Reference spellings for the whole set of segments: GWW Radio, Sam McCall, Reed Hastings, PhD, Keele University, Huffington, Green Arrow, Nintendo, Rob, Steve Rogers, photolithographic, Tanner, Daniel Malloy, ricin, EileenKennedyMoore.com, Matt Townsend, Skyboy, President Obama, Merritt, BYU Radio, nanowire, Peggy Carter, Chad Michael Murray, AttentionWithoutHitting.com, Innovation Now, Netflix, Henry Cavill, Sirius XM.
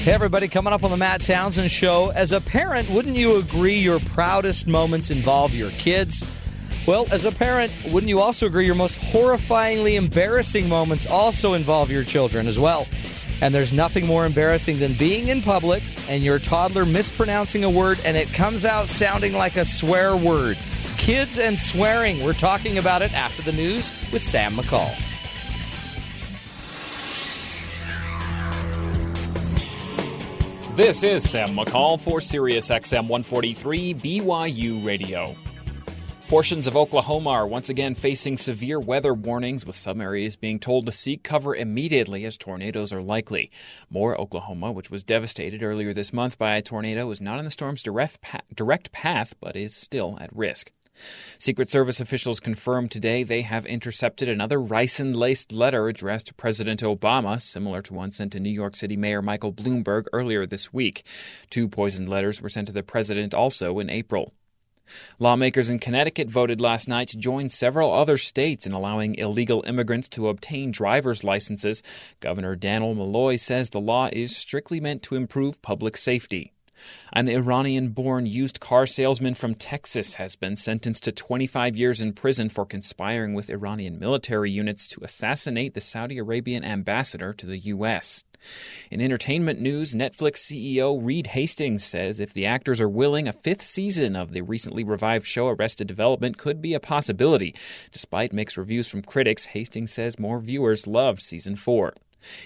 Hey, everybody, coming up on the Matt Townsend Show. As a parent, wouldn't you agree your proudest moments involve your kids? Well, as a parent, wouldn't you also agree your most horrifyingly embarrassing moments also involve your children as well? And there's nothing more embarrassing than being in public and your toddler mispronouncing a word and it comes out sounding like a swear word. Kids and swearing. We're talking about it after the news with Sam McCall. This is Sam McCall for Sirius XM 143 BYU Radio. Portions of Oklahoma are once again facing severe weather warnings, with some areas being told to seek cover immediately as tornadoes are likely. More Oklahoma, which was devastated earlier this month by a tornado, is not in the storm's direct path, but is still at risk. Secret Service officials confirmed today they have intercepted another ricin-laced letter addressed to President Obama, similar to one sent to New York City Mayor Michael Bloomberg earlier this week. Two poisoned letters were sent to the president also in April. Lawmakers in Connecticut voted last night to join several other states in allowing illegal immigrants to obtain driver's licenses. Governor Daniel Malloy says the law is strictly meant to improve public safety. An Iranian-born used car salesman from Texas has been sentenced to 25 years in prison for conspiring with Iranian military units to assassinate the Saudi Arabian ambassador to the U.S. In entertainment news, Netflix CEO Reed Hastings says if the actors are willing, a fifth season of the recently revived show Arrested Development could be a possibility. Despite mixed reviews from critics, Hastings says more viewers loved Season 4.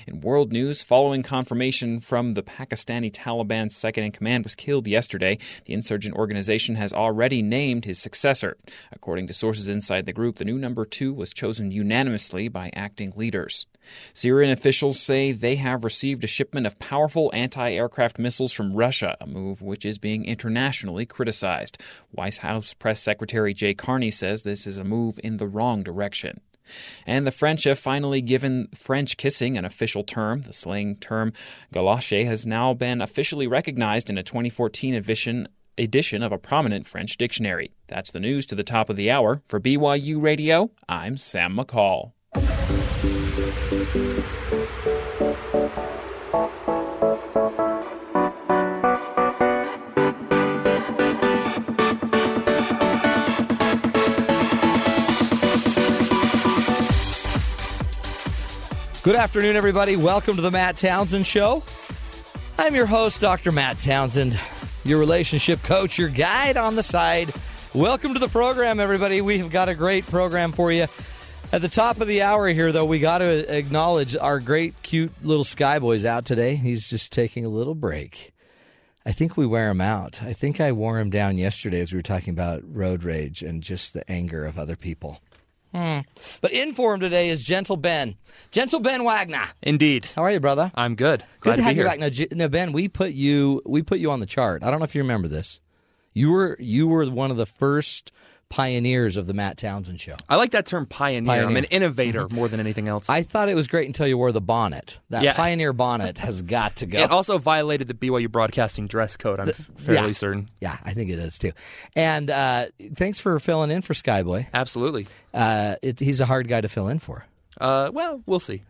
In world news, following confirmation from the Pakistani Taliban's second-in-command was killed yesterday, the insurgent organization has already named his successor. According to sources inside the group, the new number 2 was chosen unanimously by acting leaders. Syrian officials say they have received a shipment of powerful anti-aircraft missiles from Russia, a move which is being internationally criticized. White House Press Secretary Jay Carney says this is a move in the wrong direction. And the French have finally given French kissing an official term. The slang term galoche has now been officially recognized in a 2014 edition of a prominent French dictionary. That's the news to the top of the hour. For BYU Radio, I'm Sam McCall. Good afternoon, everybody. Welcome to the Matt Townsend Show. I'm your host, Dr. Matt Townsend, your relationship coach, your guide on the side. Welcome to the program, everybody. We have got a great program for you. At the top of the hour here, though, we got to acknowledge our great, cute little Skyboy's out today. He's just taking a little break. I think we wear him out. I think I wore him down yesterday as we were talking about road rage and just the anger of other people. But in for him today is Gentle Ben Wagner. Indeed. How are you, brother? I'm good. Glad to have you back. Now, Ben, we put you on the chart. I don't know if you remember this. You were one of the first pioneers of the Matt Townsend Show. I like that term, pioneer. I'm an innovator more than anything else. I thought it was great until you wore the bonnet. That pioneer bonnet has got to go. It also violated the BYU broadcasting dress code, I'm fairly certain. Yeah, I think it is too. And thanks for filling in for Skyboy. Absolutely. He's a hard guy to fill in for. Well, we'll see.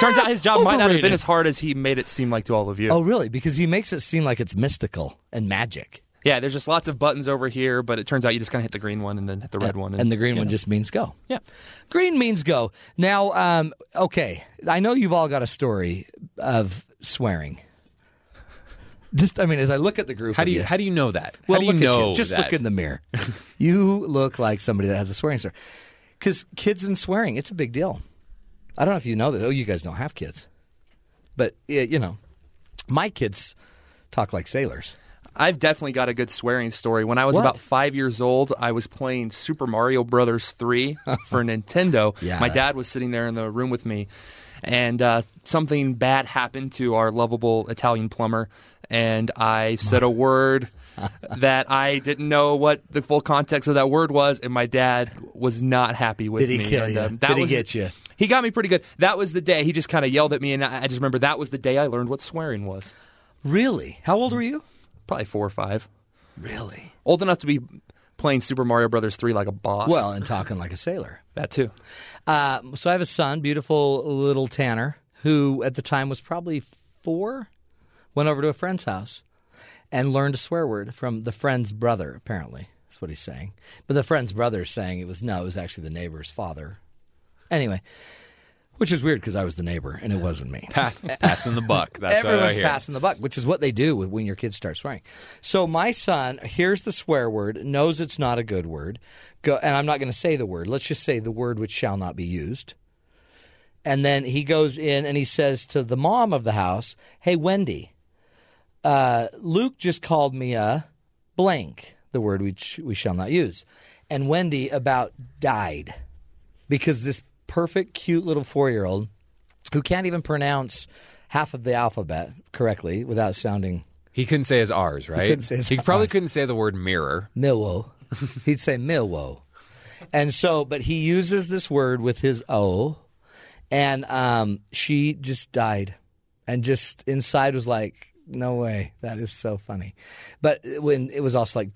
Turns out his job might not have been as hard as he made it seem like to all of you. Oh, really? Because he makes it seem like it's mystical and magic. Yeah, there's just lots of buttons over here, but it turns out you just kind of hit the green one and then hit the red one. And the green one just means go. Yeah. Green means go. Now, okay, I know you've all got a story of swearing. Just, I mean, as I look at the group, how do you know that? Well, how do you know that? Just look in the mirror. You look like somebody that has a swearing story. Because kids and swearing, it's a big deal. I don't know if you know that. Oh, you guys don't have kids. But, you know, my kids talk like sailors. I've definitely got a good swearing story. When I was about 5 years old, I was playing Super Mario Brothers 3 for Nintendo. Yeah. My dad was sitting there in the room with me, and something bad happened to our lovable Italian plumber, and I said a word that I didn't know what the full context of that word was, and my dad was not happy with me. Did he kill you? Did he get you? He got me pretty good. That was the day. He just kind of yelled at me, and I just remember that was the day I learned what swearing was. Really? How old were you? Probably 4 or 5. Really? Old enough to be playing Super Mario Brothers 3 like a boss. Well, and talking like a sailor. That too. So I have a son, beautiful little Tanner, who at the time was probably 4, went over to a friend's house and learned a swear word from the friend's brother, apparently. That's what he's saying. But the friend's brother's saying it was actually the neighbor's father. Anyway, which is weird because I was the neighbor and it wasn't me. Passing the buck. That's everyone's passing the buck, which is what they do when your kids start swearing. So my son hears the swear word, knows it's not a good word, and I'm not going to say the word. Let's just say the word which shall not be used. And then he goes in and he says to the mom of the house, "Hey, Wendy, Luke just called me a blank," the word which we shall not use. And Wendy about died because this perfect, cute little 4-year-old who can't even pronounce half of the alphabet correctly without sounding... He couldn't say his R's, right? He probably couldn't say the word mirror. Milwo. He'd say milwo. And so, but he uses this word with his O, and she just died. And just inside was like, no way. That is so funny. But when it was also like,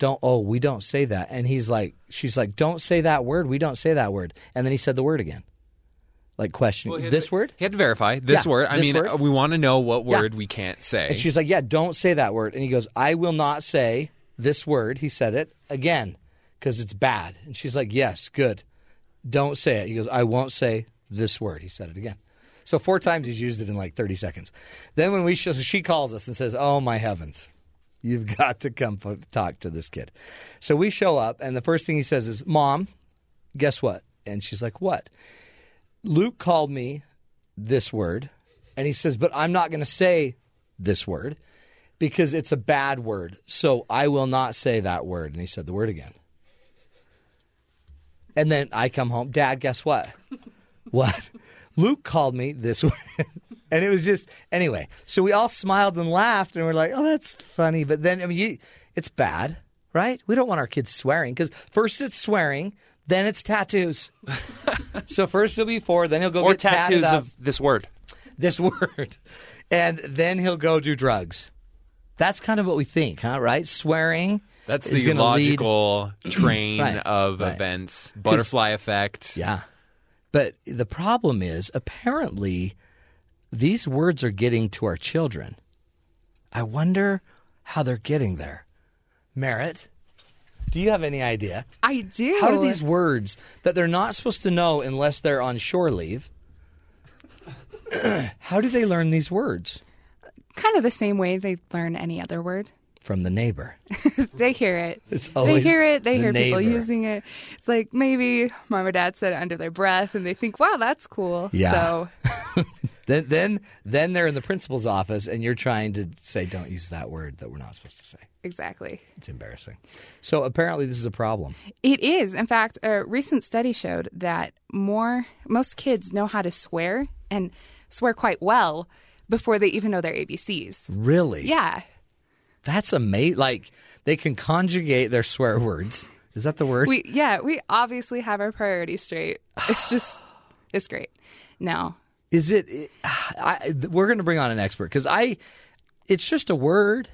we don't say that. And she's like, don't say that word. We don't say that word. And then he said the word again. Like questioning this word? He had to verify this word. I mean, we want to know what word we can't say. And she's like, yeah, don't say that word. And he goes, I will not say this word. He said it again because it's bad. And she's like, yes, good. Don't say it. He goes, I won't say this word. He said it again. So 4 times he's used it in like 30 seconds. Then when she calls us and says, oh, my heavens, you've got to come talk to this kid. So we show up, and the first thing he says is, Mom, guess what? And she's like, what? Luke called me this word, and he says, but I'm not going to say this word because it's a bad word, so I will not say that word. And he said the word again. And then I come home, Dad, guess what? What? Luke called me this word, and it was just anyway. So we all smiled and laughed, and we're like, "Oh, that's funny." But then, I mean, it's bad, right? We don't want our kids swearing because first it's swearing, then it's tattoos. So first he'll be 4, then he'll go get tattoos of this word, and then he'll go do drugs. That's kind of what we think, huh? Right? Swearing. That's the logical train of events. Butterfly effect. Yeah. But the problem is, apparently, these words are getting to our children. I wonder how they're getting there. Merritt, do you have any idea? I do. How do these words that they're not supposed to know unless they're on shore leave, how do they learn these words? Kind of the same way they learn any other word. From the neighbor. They hear it. It's always they hear it. They hear people using it. It's like maybe mom or dad said it under their breath and they think, wow, that's cool. Yeah. So then they're in the principal's office and you're trying to say, don't use that word that we're not supposed to say. Exactly. It's embarrassing. So apparently this is a problem. It is. In fact, a recent study showed that most kids know how to swear and swear quite well before they even know their ABCs. Really? Yeah. That's amazing. Like, they can conjugate their swear words. Is that the word? We obviously have our priorities straight. It's just, it's great. Now. Is it, we're going to bring on an expert because it's just a word.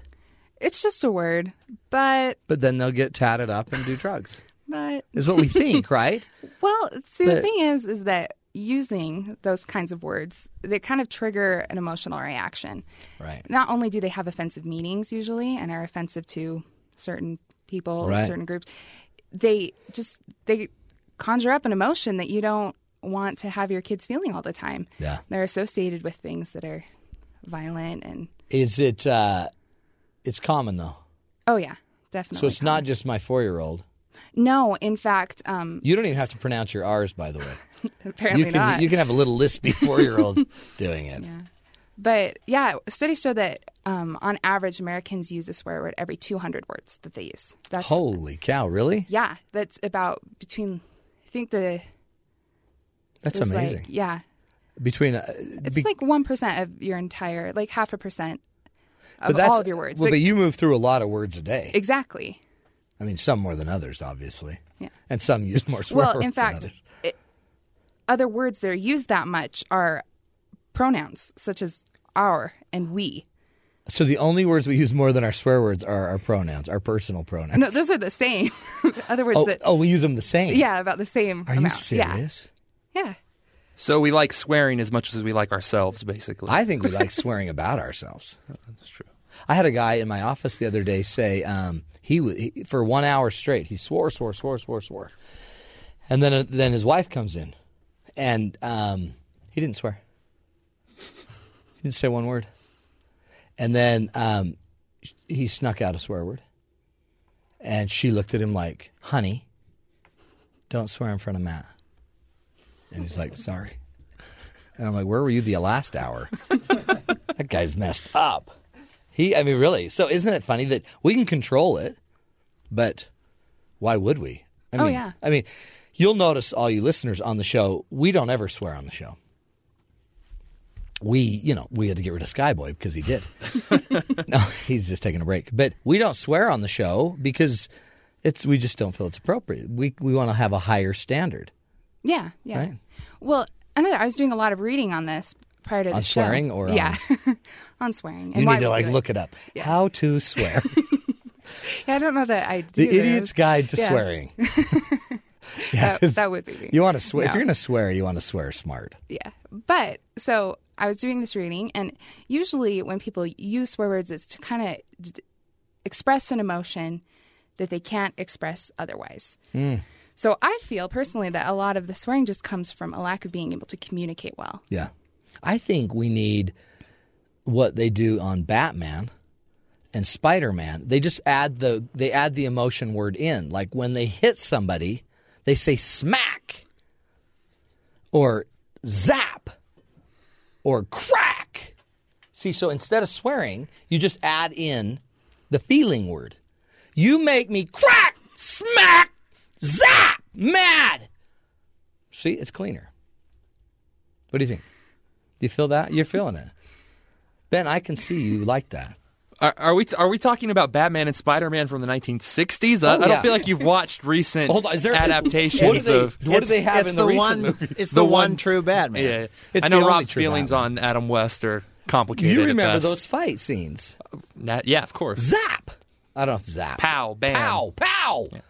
It's just a word, but. But then they'll get tatted up and do drugs. But. Is what we think, right? Well, see, the thing is that using those kinds of words, they kind of trigger an emotional reaction. Right. Not only do they have offensive meanings usually and are offensive to certain people, right, certain groups, they conjure up an emotion that you don't want to have your kids feeling all the time. Yeah. They're associated with things that are violent and... Is it... it's common, though? Oh, yeah. Definitely. So it's common. Not just my 4-year-old. No, in fact... you don't even have to pronounce your R's, by the way. Apparently not. You can have a little lispy 4-year-old doing it. Yeah. But, yeah, studies show that on average Americans use a swear word every 200 words that they use. That's, holy cow, really? Yeah. That's about between, I think the... That's amazing. Like, yeah. Between... it's like 1% of your entire, like 0.5% of all of your words. Well, but you move through a lot of words a day. Exactly. I mean, some more than others, obviously. Yeah. And some use more swear words than others. Other words that are used that much are pronouns, such as our and we. So the only words we use more than our swear words are our pronouns, our personal pronouns. No, those are the same. Other words we use them the same? Yeah, about the same amount. Are you serious? Yeah. So we like swearing as much as we like ourselves, basically. I think we like swearing about ourselves. That's true. I had a guy in my office the other day say he for 1 hour straight, he swore. And then his wife comes in, and he didn't swear. He didn't say one word. And then he snuck out a swear word. And she looked at him like, honey, don't swear in front of Matt. And he's like, sorry. And I'm like, where were you the last hour? That guy's messed up. Really. So isn't it funny that we can control it, but why would we? I mean, yeah. I mean, you'll notice, all you listeners on the show, we don't ever swear on the show. We had to get rid of Skyboy because he did. No, he's just taking a break. But we don't swear on the show because we just don't feel it's appropriate. We want to have a higher standard. Yeah, yeah. Right? Well, I was doing a lot of reading on this prior to the show. On swearing or on swearing. And you need to look it up. Yeah. How to swear. Yeah, I don't know that I do. The Idiot's Guide to Swearing. Yeah, that would be me. You want to swear. No. If you're going to swear, you want to swear smart. Yeah. But so I was doing this reading, and usually when people use swear words, it's to kind of express an emotion that they can't express otherwise. Mm. So I feel personally that a lot of the swearing just comes from a lack of being able to communicate well. Yeah. I think we need what they do on Batman and Spider-Man. They just add the emotion word in. Like when they hit somebody, they say smack or zap or crack. See, so instead of swearing, you just add in the feeling word. You make me crack, smack, zap, mad. See, it's cleaner. What do you think? Do you feel that? You're feeling it. Ben, I can see you like that. Are we talking about Batman and Spider-Man from the 1960s? I don't feel like you've watched recent adaptations of... What do they have in the recent movies? It's the one true Batman. Yeah, I know Rob's feelings on Adam West are complicated. You remember those fight scenes? Yeah, of course. Zap! I don't know if zap. Pow, bam. Pow, pow! Yeah.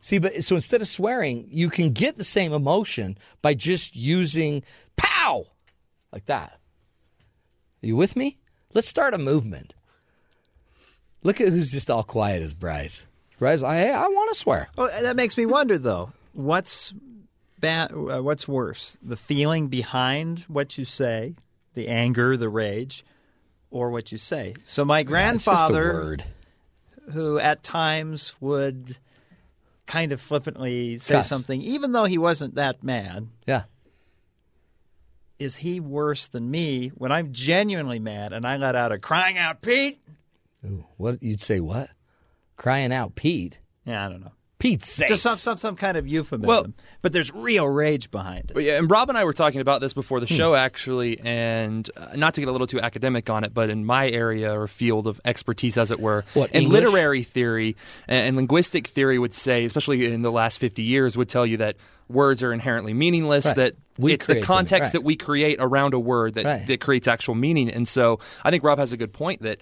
See, but so instead of swearing, you can get the same emotion by just using pow! Like that. Are you with me? Let's start a movement. Look at who's just all quiet as Bryce. Bryce, I want to swear. Well, that makes me wonder, though. What's worse, the feeling behind what you say, the anger, the rage, or what you say? So my grandfather, who at times would kind of flippantly say something, even though he wasn't that mad. Yeah. Is he worse than me when I'm genuinely mad and I let out a crying out, Pete? Ooh, what you'd say? What? Crying out, Pete? Yeah, I don't know. Pete's sake. Just some kind of euphemism. Well, but there's real rage behind it. Yeah, and Rob and I were talking about this before the show, actually, and not to get a little too academic on it, but in my area or field of expertise, as it were, and literary theory and linguistic theory would say, especially in the last 50 years, would tell you that words are inherently meaningless, right. That it's the context that we create around a word that creates actual meaning. And so I think Rob has a good point that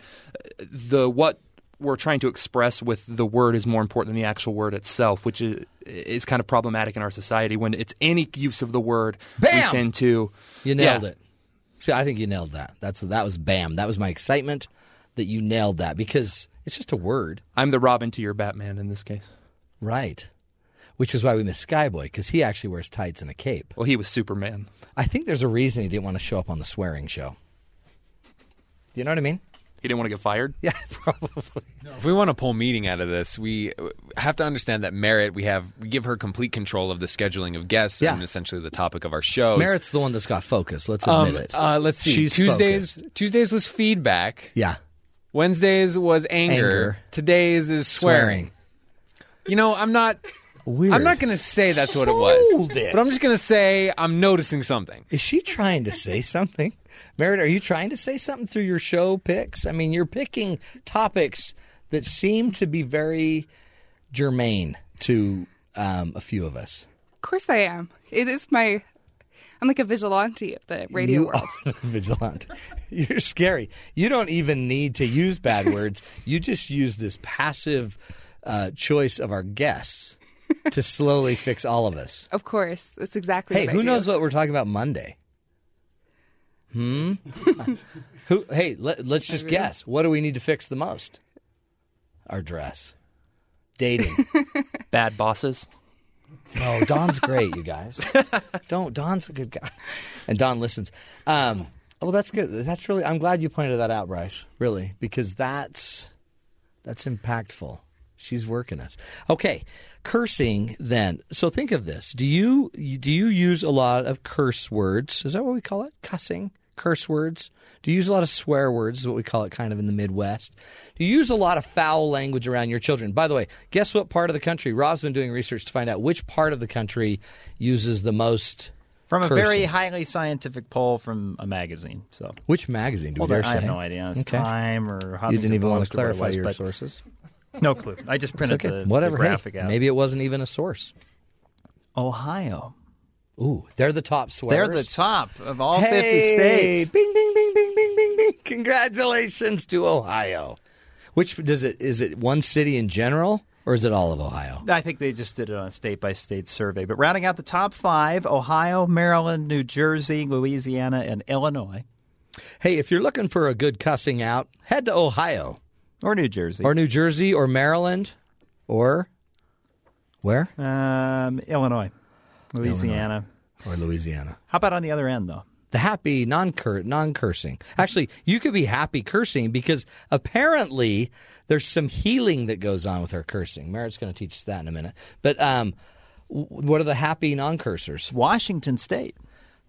what we're trying to express with the word is more important than the actual word itself, which is kind of problematic in our society when it's any use of the word. Bam! We tend to... You nailed it. See, I think you nailed that. That was bam. That was my excitement that you nailed that because it's just a word. I'm the Robin to your Batman in this case. Right. Which is why we miss Skyboy, because he actually wears tights and a cape. Well, he was Superman. I think there's a reason he didn't want to show up on the swearing show. Do you know what I mean? He didn't want to get fired? Yeah, probably. No. If we want to pull meaning out of this, we have to understand that Merritt, we give her complete control of the scheduling of guests and essentially the topic of our shows. Merritt's the one that's got focus. Let's admit it. Let's see. She's Tuesdays was feedback. Yeah. Wednesdays was anger. Today's is swearing. You know, I'm not... Weird. I'm not going to say that's what it was, but I'm just going to say I'm noticing something. Is she trying to say something? Merritt, are you trying to say something through your show picks? I mean, you're picking topics that seem to be very germane to a few of us. Of course I am. It is my... I'm like a vigilante of the radio world. You are a vigilante. You're scary. You don't even need to use bad words. You just use this passive choice of our guests. to slowly fix all of us. Of course. That's exactly what I do. Hey, who knows what we're talking about Monday? Hey, let's just guess. What do we need to fix the most? Our dress. Dating. Bad bosses. Oh, Don's great, you guys. Don's a good guy. And Don listens. Well, that's good. That's really, I'm glad you pointed that out, Bryce, really, because that's impactful. She's working us. Okay, cursing then. So think of this. Do you use a lot of curse words? Is that what we call it? Cussing? Curse words? Do you use a lot of swear words is what we call it kind of in the Midwest? Do you use a lot of foul language around your children? By the way, guess what part of the country? Rob's been doing research to find out which part of the country uses the most from a cursing. Very highly scientific poll from a magazine. So which magazine? Do we dare say? I have no idea. It's okay. Time or Huffington. You didn't even want to clarify your sources? No clue. I just printed the graphic out. Maybe it wasn't even a source. Ohio. Ooh, they're the top swearers. They're the top of all 50 states. Bing, bing, bing, bing, bing, bing, bing. Congratulations to Ohio. Which does it? Is it one city in general, or is it all of Ohio? I think they just did it on a state-by-state survey. But rounding out the top five, Ohio, Maryland, New Jersey, Louisiana, and Illinois. Hey, if you're looking for a good cussing out, head to Ohio. Or New Jersey. Or New Jersey, or Maryland, or where? Illinois. Louisiana. Illinois. Or Louisiana. How about on the other end, though? The happy, non-cursing. Actually, you could be happy cursing because apparently there's some healing that goes on with her cursing. Merritt's going to teach us that in a minute. But what are the happy non-cursers? Washington State.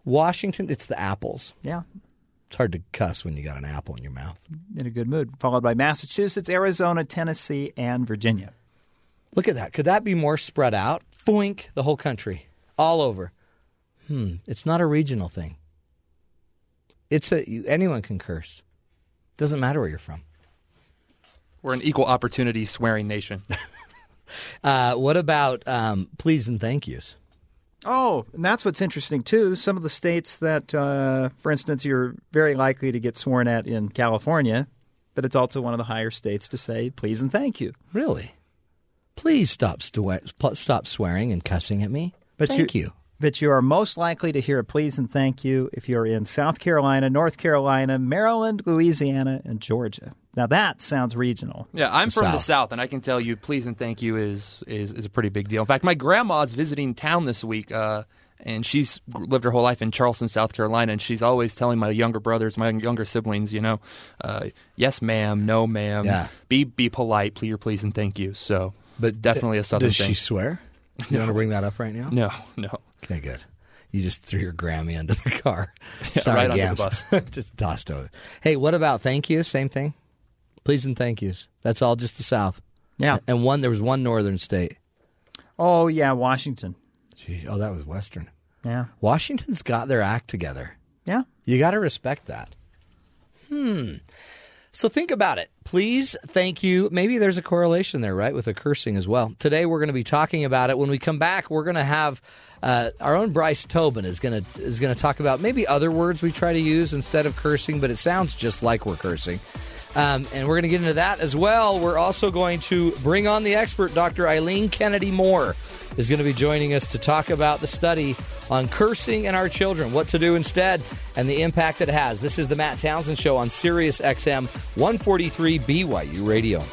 Washington, it's the apples. Yeah. It's hard to cuss when you got an apple in your mouth. In a good mood. Followed by Massachusetts, Arizona, Tennessee, and Virginia. Look at that. Could that be more spread out? Foink, the whole country. All over. It's not a regional thing. It's anyone can curse. Doesn't matter where you're from. We're an equal opportunity swearing nation. What about please and thank yous? Oh, and that's what's interesting, too. Some of the states that, for instance, you're very likely to get sworn at in California, but it's also one of the higher states to say please and thank you. Really? Please stop swearing and cussing at me. But thank you. But you are most likely to hear a please and thank you if you're in South Carolina, North Carolina, Maryland, Louisiana, and Georgia. Now, that sounds regional. Yeah, I'm from the South, and I can tell you please and thank you is a pretty big deal. In fact, my grandma's visiting town this week, and she's lived her whole life in Charleston, South Carolina, and she's always telling my younger brothers, my younger siblings, yes, ma'am, no, ma'am. Yeah. Be polite, please and thank you. So, but definitely a Southern thing. Does she swear? You want to bring that up right now? No. Okay, good. You just threw your Grammy under the car. Yeah, sorry, right under the bus. Just tossed over. Hey, what about thank you? Same thing? Please and thank yous. That's all just the South. Yeah. And there was one northern state. Oh, yeah, Washington. Jeez, that was Western. Yeah. Washington's got their act together. Yeah. You got to respect that. So think about it. Please, thank you. Maybe there's a correlation there, right, with the cursing as well. Today we're going to be talking about it. When we come back, we're going to have our own Bryce Tobin is going to talk about maybe other words we try to use instead of cursing, but it sounds just like we're cursing. And we're going to get into that as well. We're also going to bring on the expert. Dr. Eileen Kennedy-Moore is going to be joining us to talk about the study on cursing and our children, what to do instead, and the impact it has. This is the Matt Townsend Show on Sirius XM 143 BYU Radio.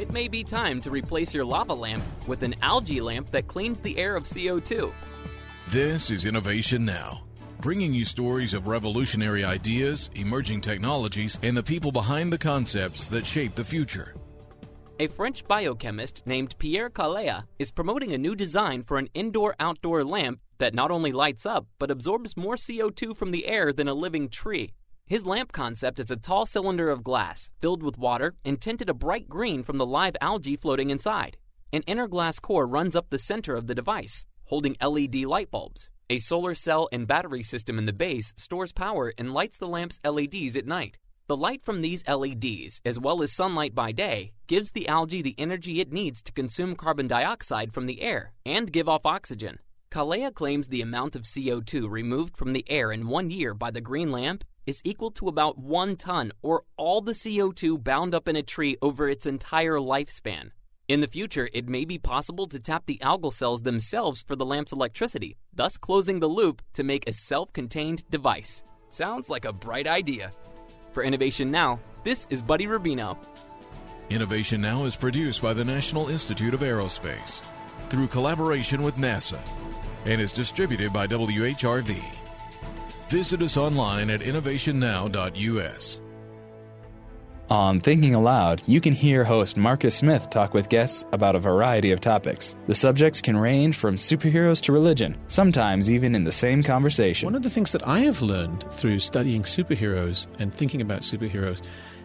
It may be time to replace your lava lamp with an algae lamp that cleans the air of CO2. This is Innovation Now, bringing you stories of revolutionary ideas, emerging technologies, and the people behind the concepts that shape the future. A French biochemist named Pierre Calais is promoting a new design for an indoor-outdoor lamp that not only lights up, but absorbs more CO2 from the air than a living tree. His lamp concept is a tall cylinder of glass filled with water and tinted a bright green from the live algae floating inside. An inner glass core runs up the center of the device, holding LED light bulbs. A solar cell and battery system in the base stores power and lights the lamp's LEDs at night. The light from these LEDs, as well as sunlight by day, gives the algae the energy it needs to consume carbon dioxide from the air and give off oxygen. Kalea claims the amount of CO2 removed from the air in 1 year by the green lamp is equal to about 1 ton, or all the CO2 bound up in a tree over its entire lifespan. In the future, it may be possible to tap the algal cells themselves for the lamp's electricity, thus closing the loop to make a self-contained device. Sounds like a bright idea. For Innovation Now, this is Buddy Rubino. Innovation Now is produced by the National Institute of Aerospace through collaboration with NASA and is distributed by WHRV. Visit us online at innovationnow.us. On Thinking Aloud, you can hear host Marcus Smith talk with guests about a variety of topics. The subjects can range from superheroes to religion, sometimes even in the same conversation. One of the things that I have learned through studying superheroes and thinking about superheroes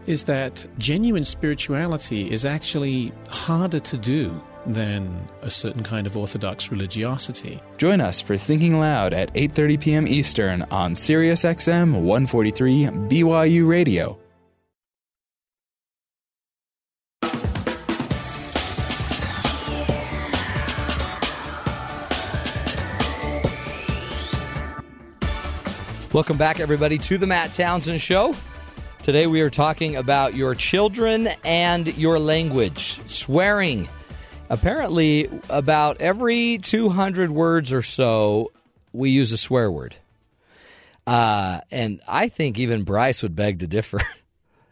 is that genuine spirituality is actually harder to do than a certain kind of orthodox religiosity. Join us for Thinking Aloud at 8:30 p.m. Eastern on Sirius XM 143 BYU Radio. Welcome back, everybody, to the Matt Townsend Show. Today we are talking about your children and your language. Swearing. Apparently, about every 200 words or so, we use a swear word. And I think even Bryce would beg to differ.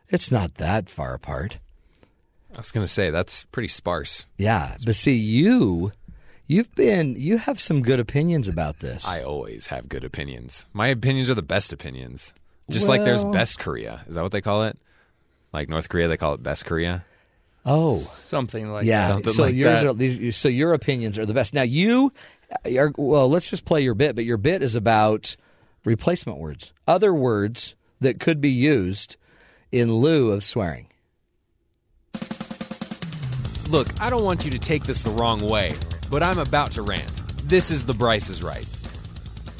It's not that far apart. I was going to say, that's pretty sparse. Yeah, but see, you have some good opinions about this. I always have good opinions. My opinions are the best opinions. Just like there's Best Korea. Is that what they call it? Like North Korea, they call it Best Korea. Oh. Something like that. Something so like yours that. So your opinions are the best. Now you are, well, let's just play your bit, but your bit is about replacement words. Other words that could be used in lieu of swearing. Look, I don't want you to take this the wrong way, but I'm about to rant. This is the Bryce is Right.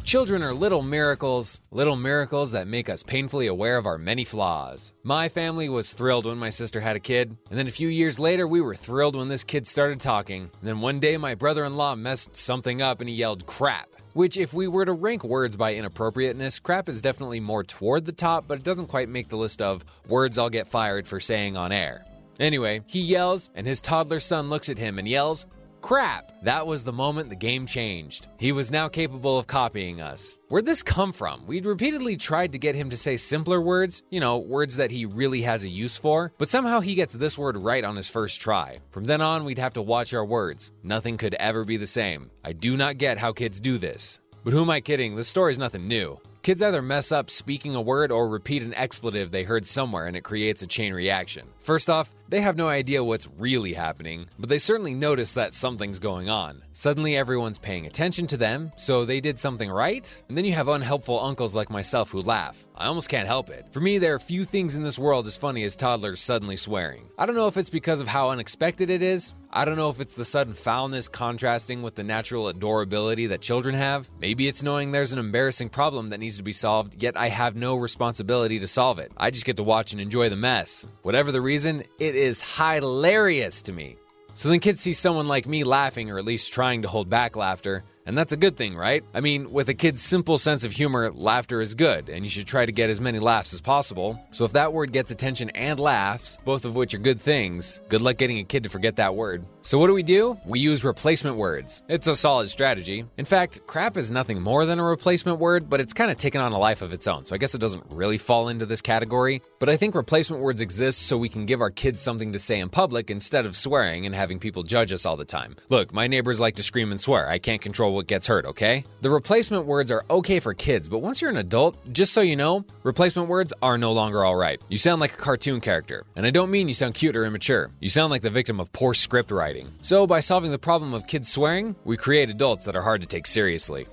Children are little miracles that make us painfully aware of our many flaws. My family was thrilled when my sister had a kid, and then a few years later we were thrilled when this kid started talking. And then one day my brother-in-law messed something up and he yelled crap, which if we were to rank words by inappropriateness, crap is definitely more toward the top, but it doesn't quite make the list of words I'll get fired for saying on air. Anyway, he yells and his toddler son looks at him and yells, crap! That was the moment the game changed. He was now capable of copying us. Where'd this come from? We'd repeatedly tried to get him to say simpler words, words that he really has a use for, but somehow he gets this word right on his first try. From then on, we'd have to watch our words. Nothing could ever be the same. I do not get how kids do this. But who am I kidding? This story's nothing new. Kids either mess up speaking a word or repeat an expletive they heard somewhere, and it creates a chain reaction. First off, they have no idea what's really happening, but they certainly notice that something's going on. Suddenly everyone's paying attention to them, so they did something right? And then you have unhelpful uncles like myself who laugh. I almost can't help it. For me, there are few things in this world as funny as toddlers suddenly swearing. I don't know if it's because of how unexpected it is. I don't know if it's the sudden foulness contrasting with the natural adorability that children have. Maybe it's knowing there's an embarrassing problem that needs to be solved, yet I have no responsibility to solve it. I just get to watch and enjoy the mess. Whatever the reason, it is hilarious to me. So then kids see someone like me laughing, or at least trying to hold back laughter, and that's a good thing, right? I mean, with a kid's simple sense of humor, laughter is good, and you should try to get as many laughs as possible. So if that word gets attention and laughs, both of which are good things, good luck getting a kid to forget that word. So what do? We use replacement words. It's a solid strategy. In fact, crap is nothing more than a replacement word, but it's kind of taken on a life of its own, so I guess it doesn't really fall into this category. But I think replacement words exist so we can give our kids something to say in public instead of swearing and having people judge us all the time. Look, my neighbors like to scream and swear. I can't control what gets heard, okay? The replacement words are okay for kids, but once you're an adult, just so you know, replacement words are no longer all right. You sound like a cartoon character, and I don't mean you sound cute or immature. You sound like the victim of poor script writing. So by solving the problem of kids swearing, we create adults that are hard to take seriously.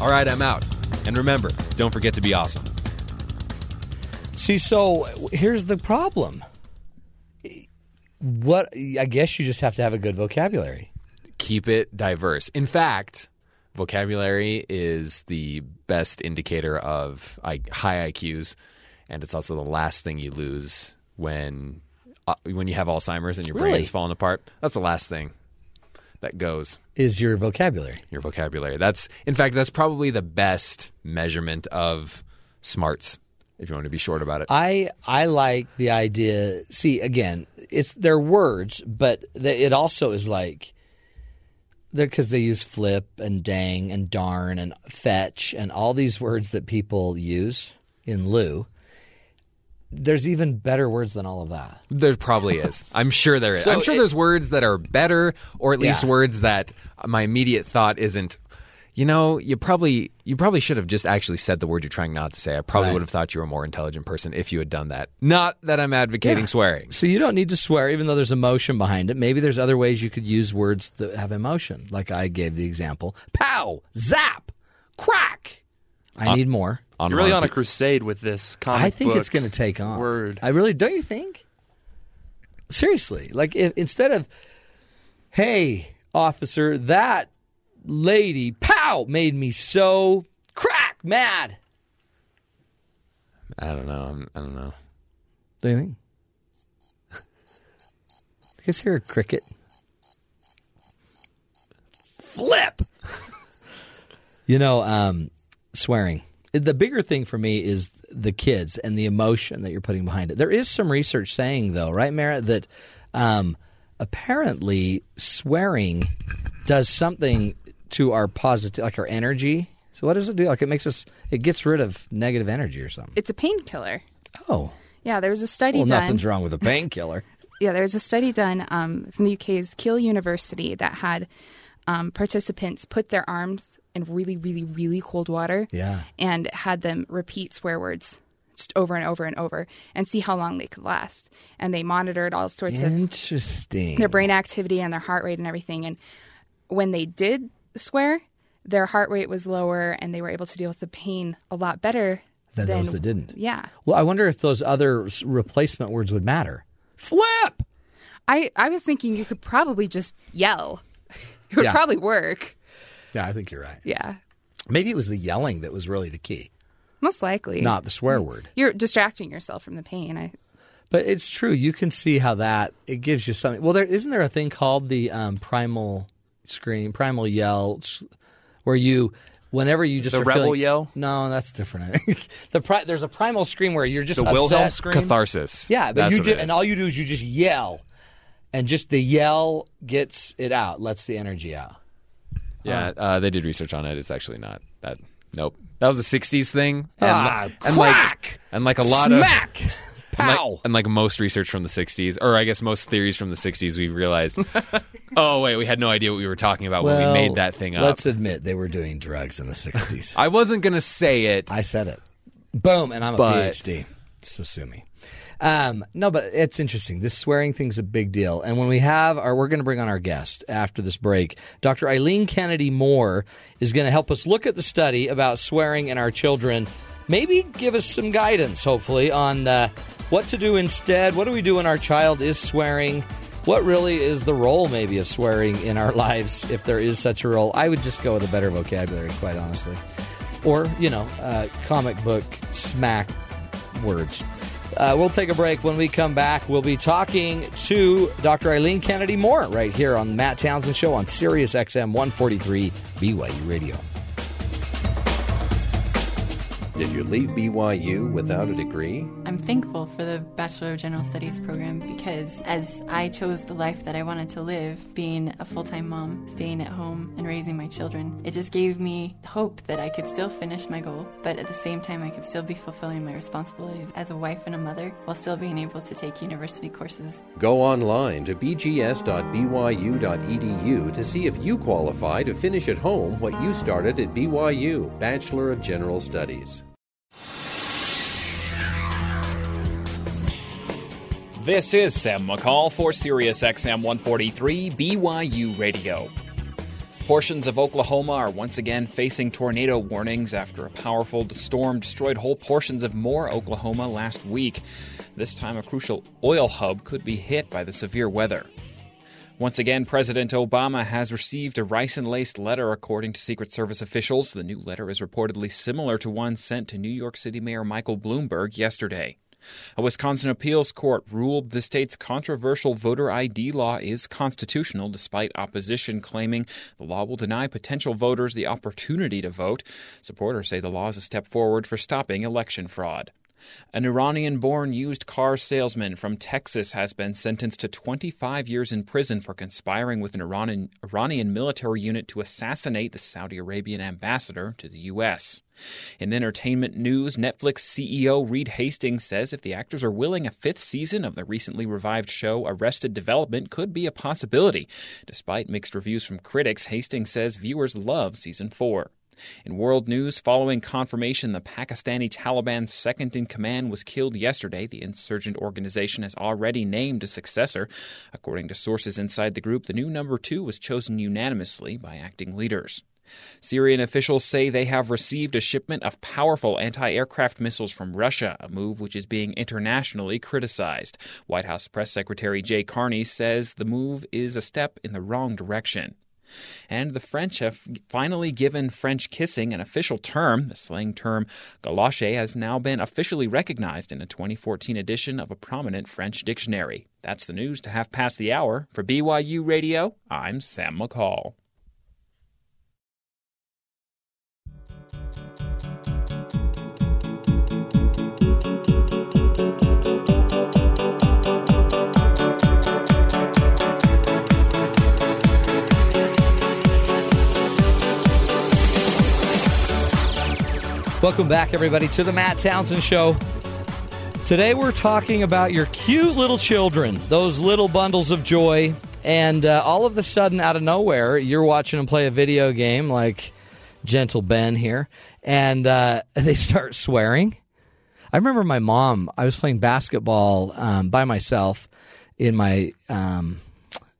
All right, I'm out. And remember, don't forget to be awesome. See, so here's the problem. I guess you just have to have a good vocabulary. Keep it diverse. In fact, vocabulary is the best indicator of high IQs, and it's also the last thing you lose when you have Alzheimer's and your brain's falling apart. That's the last thing that goes. Is your vocabulary. Your vocabulary. That's probably the best measurement of smarts, if you want to be short about it. I like the idea. See, again, it's their words, but it also is like they're, because they use flip and dang and darn and fetch and all these words that people use in lieu. There's even better words than all of that. There probably is. I'm sure there is. So I'm sure there's words that are better, or at least words that my immediate thought isn't, you know, you probably should have just actually said the word you're trying not to say. I probably would have thought you were a more intelligent person if you had done that. Not that I'm advocating swearing. So you don't need to swear, even though there's emotion behind it. Maybe there's other ways you could use words that have emotion. Like I gave the example. Pow! Zap! Crack! I need more. You're really on a crusade with this comic. I think it's going to take on word. I really don't. You think? Seriously, like if, instead of "Hey, officer, that lady, pow, made me so crack mad." I don't know. I don't know. What do you think? I guess you're a cricket. Flip. You know, swearing. The bigger thing for me is the kids and the emotion that you're putting behind it. There is some research saying, though, right, Merritt, that apparently swearing does something to our positive, like our energy. So what does it do? Like it makes us, it gets rid of negative energy or something. It's a painkiller. Oh. Yeah, there was a study done. Well, nothing's wrong with a painkiller. Yeah, there was a study done from the UK's Keele University that had participants put their arms in really, really, really cold water and had them repeat swear words just over and over and over and see how long they could last. And they monitored all sorts of their brain activity and their heart rate and everything. And when they did swear, their heart rate was lower and they were able to deal with the pain a lot better than those that didn't. Yeah. Well, I wonder if those other replacement words would matter. Flip! I was thinking you could probably just yell. It would probably work. Yeah, I think you're right. Yeah. Maybe it was the yelling that was really the key. Most likely. Not the swear word. You're distracting yourself from the pain. But it's true. You can see how that, it gives you something. Well, isn't there a thing called the primal scream, primal yell, where you, whenever you just... The rebel yell? No, that's different, I think. There's a primal scream where you're just upset. The Wilhelm scream? Catharsis. Yeah, but and all you do is you just yell. And just the yell gets it out, lets the energy out. Yeah, they did research on it. It's actually not that. Nope. That was a 60s thing. And, crack! And like a lot smack! Of... Smack! Pow! And like most research from the 60s, or I guess most theories from the 60s, we realized, oh, wait, we had no idea what we were talking about when we made that thing up. Let's admit they were doing drugs in the 60s. I wasn't going to say it. I said it. Boom, and I'm a PhD. So sue me. No, but it's interesting. This swearing thing's a big deal. And when we have we're going to bring on our guest after this break. Dr. Eileen Kennedy-Moore is going to help us look at the study about swearing in our children. Maybe give us some guidance, hopefully, on what to do instead. What do we do when our child is swearing? What really is the role, maybe, of swearing in our lives, if there is such a role? I would just go with a better vocabulary, quite honestly. Or, you know, comic book smack words. We'll take a break. When we come back, we'll be talking to Dr. Eileen Kennedy-Moore right here on the Matt Townsend Show on Sirius XM 143 BYU Radio. Did you leave BYU without a degree? I'm thankful for the Bachelor of General Studies program because as I chose the life that I wanted to live, being a full-time mom, staying at home, and raising my children, it just gave me hope that I could still finish my goal, but at the same time I could still be fulfilling my responsibilities as a wife and a mother while still being able to take university courses. Go online to bgs.byu.edu to see if you qualify to finish at home what you started at BYU, Bachelor of General Studies. This is Sam McCall for Sirius XM 143 BYU Radio. Portions of Oklahoma are once again facing tornado warnings after a powerful storm destroyed whole portions of more Oklahoma last week. This time a crucial oil hub could be hit by the severe weather. Once again, President Obama has received a ricin-laced letter, according to Secret Service officials. The new letter is reportedly similar to one sent to New York City Mayor Michael Bloomberg yesterday. A Wisconsin appeals court ruled the state's controversial voter ID law is constitutional, despite opposition claiming the law will deny potential voters the opportunity to vote. Supporters say the law is a step forward for stopping election fraud. An Iranian-born used car salesman from Texas has been sentenced to 25 years in prison for conspiring with an Iranian military unit to assassinate the Saudi Arabian ambassador to the U.S. In entertainment news, Netflix CEO Reed Hastings says if the actors are willing, a fifth season of the recently revived show Arrested Development could be a possibility. Despite mixed reviews from critics, Hastings says viewers love Season 4. In world news, following confirmation the Pakistani Taliban's second-in-command was killed yesterday, the insurgent organization has already named a successor. According to sources inside the group, the new number 2 was chosen unanimously by acting leaders. Syrian officials say they have received a shipment of powerful anti-aircraft missiles from Russia, a move which is being internationally criticized. White House Press Secretary Jay Carney says the move is a step in the wrong direction. And the French have finally given French kissing an official term. The slang term galoche has now been officially recognized in a 2014 edition of a prominent French dictionary. That's the news to half past the hour. For BYU Radio, I'm Sam McCall. Welcome back, everybody, to the Matt Townsend Show. Today we're talking about your cute little children, those little bundles of joy, and all of a sudden, out of nowhere, you're watching them play a video game like Gentle Ben here, and they start swearing. I remember my mom, I was playing basketball by myself in my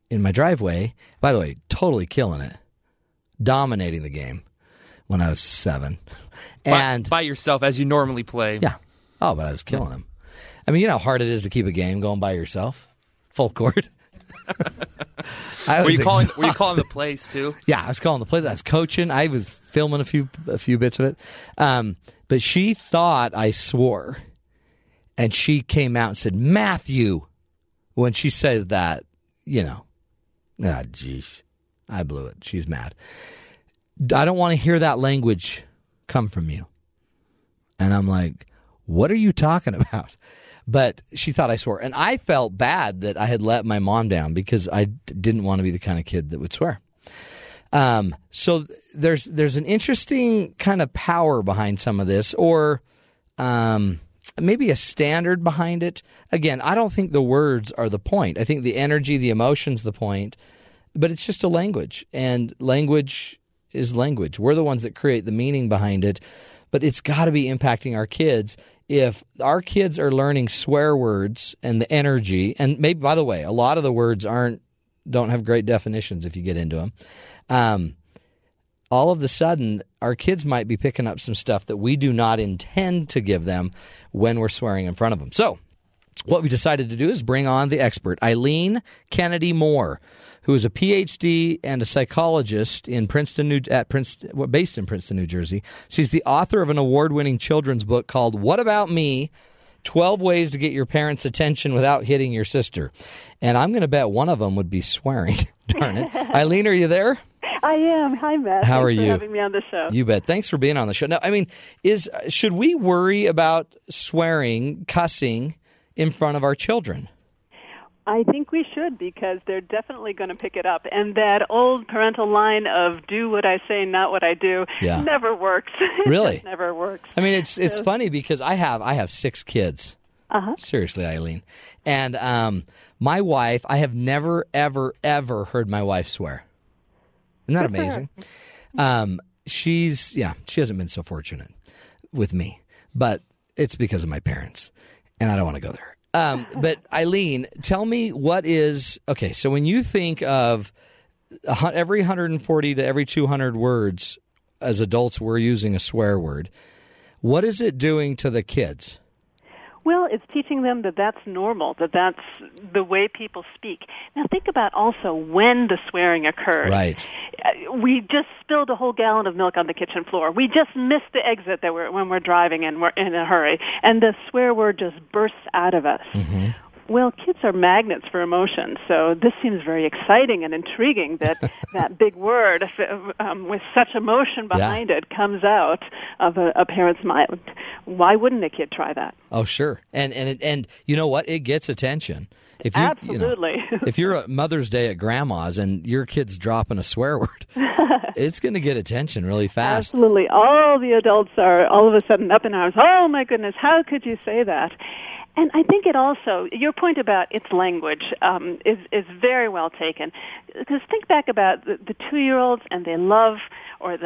driveway. By the way, totally killing it, dominating the game when I was 7. And by yourself, as you normally play. Yeah. Oh, but I was killing him. I mean, you know how hard it is to keep a game going by yourself? Full court. Were you calling the plays, too? Yeah, I was calling the plays. I was coaching. I was filming a few bits of it. But she thought I swore. And she came out and said, Matthew, when she said that, you know. Ah, geez. I blew it. She's mad. I don't want to hear that language come from you. And I'm like, what are you talking about? But she thought I swore. And I felt bad that I had let my mom down because I didn't want to be the kind of kid that would swear. So there's an interesting kind of power behind some of this, or maybe a standard behind it. Again, I don't think the words are the point. I think the energy, the emotion's the point. But it's just a language. And language is language. We're the ones that create the meaning behind it, but it's got to be impacting our kids. If our kids are learning swear words and the energy, and maybe, by the way, a lot of the words don't have great definitions if you get into them. All of a sudden, our kids might be picking up some stuff that we do not intend to give them when we're swearing in front of them. So what we decided to do is bring on the expert, Eileen Kennedy-Moore, who is a PhD and a psychologist based in Princeton, New Jersey. She's the author of an award-winning children's book called What About Me? 12 Ways to Get Your Parents' Attention Without Hitting Your Sister. And I'm going to bet one of them would be swearing. Darn it. Eileen, are you there? I am. Hi, Matt. How are you? Thanks for having me on the show. You bet. Thanks for being on the show. Now, I mean, should we worry about swearing, cussing in front of our children? I think we should, because they're definitely going to pick it up. And that old parental line of do what I say, not what I do, never works. Really? It never works. I mean, it's funny because I have 6 kids. Uh-huh. Seriously, Eileen. And my wife, I have never, ever, ever heard my wife swear. Isn't that amazing? She hasn't been so fortunate with me. But it's because of my parents. And I don't want to go there. But Eileen, tell me so when you think of every 140 to every 200 words as adults, we're using a swear word. What is it doing to the kids? Well, it's teaching them that that's normal, that that's the way people speak. Now, think about also when the swearing occurred. Right. we just spilled a whole gallon of milk on the kitchen floor. We just missed the exit that when we're driving and we're in a hurry. And the swear word just bursts out of us. Mm-hmm. Well, kids are magnets for emotion, so this seems very exciting and intriguing that that big word with such emotion behind it comes out of a parent's mind. Why wouldn't a kid try that? Oh, sure. And you know what? It gets attention. If you, absolutely. You know, if you're at Mother's Day at Grandma's and your kid's dropping a swear word, it's going to get attention really fast. Absolutely. All the adults are all of a sudden up in arms. Oh, my goodness, how could you say that? And I think it also, your point about its language is very well taken. Because think back about the 2-year-olds, and they love, or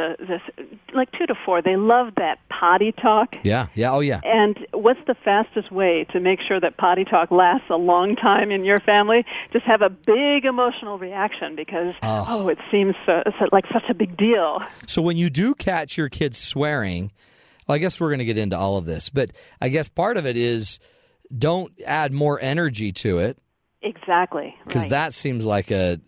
like 2 to 4, they love that potty talk. Yeah, oh yeah. And what's the fastest way to make sure that potty talk lasts a long time in your family? Just have a big emotional reaction because, it seems like such a big deal. So when you do catch your kids swearing, well, I guess we're going to get into all of this, but I guess part of it is, don't add more energy to it. Exactly. Because that seems like so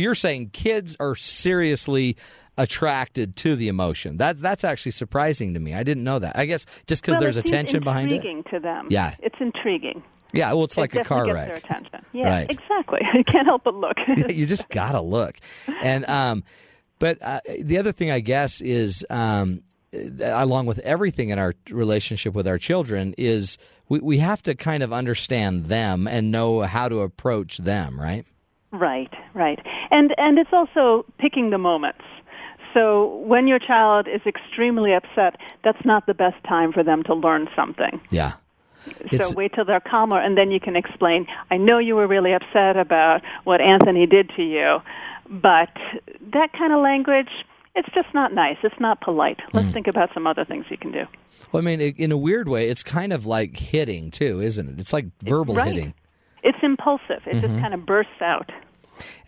you're saying kids are seriously attracted to the emotion. That's actually surprising to me. I didn't know that. I guess just because there's attention behind it. It's intriguing to them. Yeah. It's intriguing. Yeah, well, it's like a car wreck. It definitely gets their attention. Yeah, right. Exactly. You can't help but look. Yeah, you just got to look. And But the other thing, I guess, is along with everything in our relationship with our children is we have to kind of understand them and know how to approach them, right? Right. And it's also picking the moments. So when your child is extremely upset, that's not the best time for them to learn something. Yeah. So wait till they're calmer, and then you can explain, I know you were really upset about what Anthony did to you, but that kind of language, it's just not nice. It's not polite. Let's think about some other things you can do. Well, I mean, in a weird way, it's kind of like hitting, too, isn't it? It's like verbal hitting. It's impulsive. It just kind of bursts out.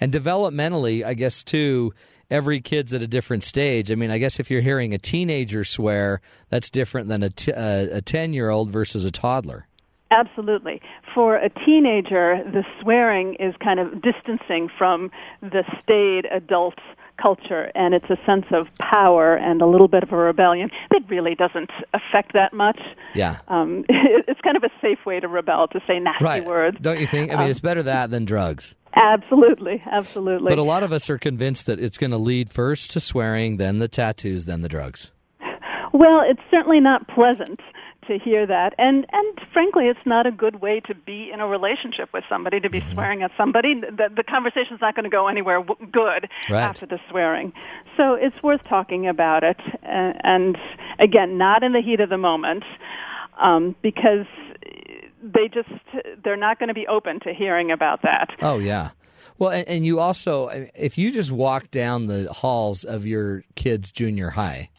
And developmentally, I guess, too, every kid's at a different stage. I mean, I guess if you're hearing a teenager swear, that's different than a 10-year-old versus a toddler. Absolutely. For a teenager, the swearing is kind of distancing from the staid adult's culture, and it's a sense of power and a little bit of a rebellion that really doesn't affect that much. Yeah. It's kind of a safe way to rebel, to say nasty words. Don't you think? I mean, it's better that than drugs. Absolutely. But a lot of us are convinced that it's going to lead first to swearing, then the tattoos, then the drugs. Well, it's certainly not pleasant to hear that. And frankly, it's not a good way to be in a relationship with somebody, to be swearing at somebody. The conversation's not going to go anywhere good after the swearing. So it's worth talking about it. And again, not in the heat of the moment, because they're not going to be open to hearing about that. Oh, yeah. Well, and you also, if you just walk down the halls of your kid's junior high,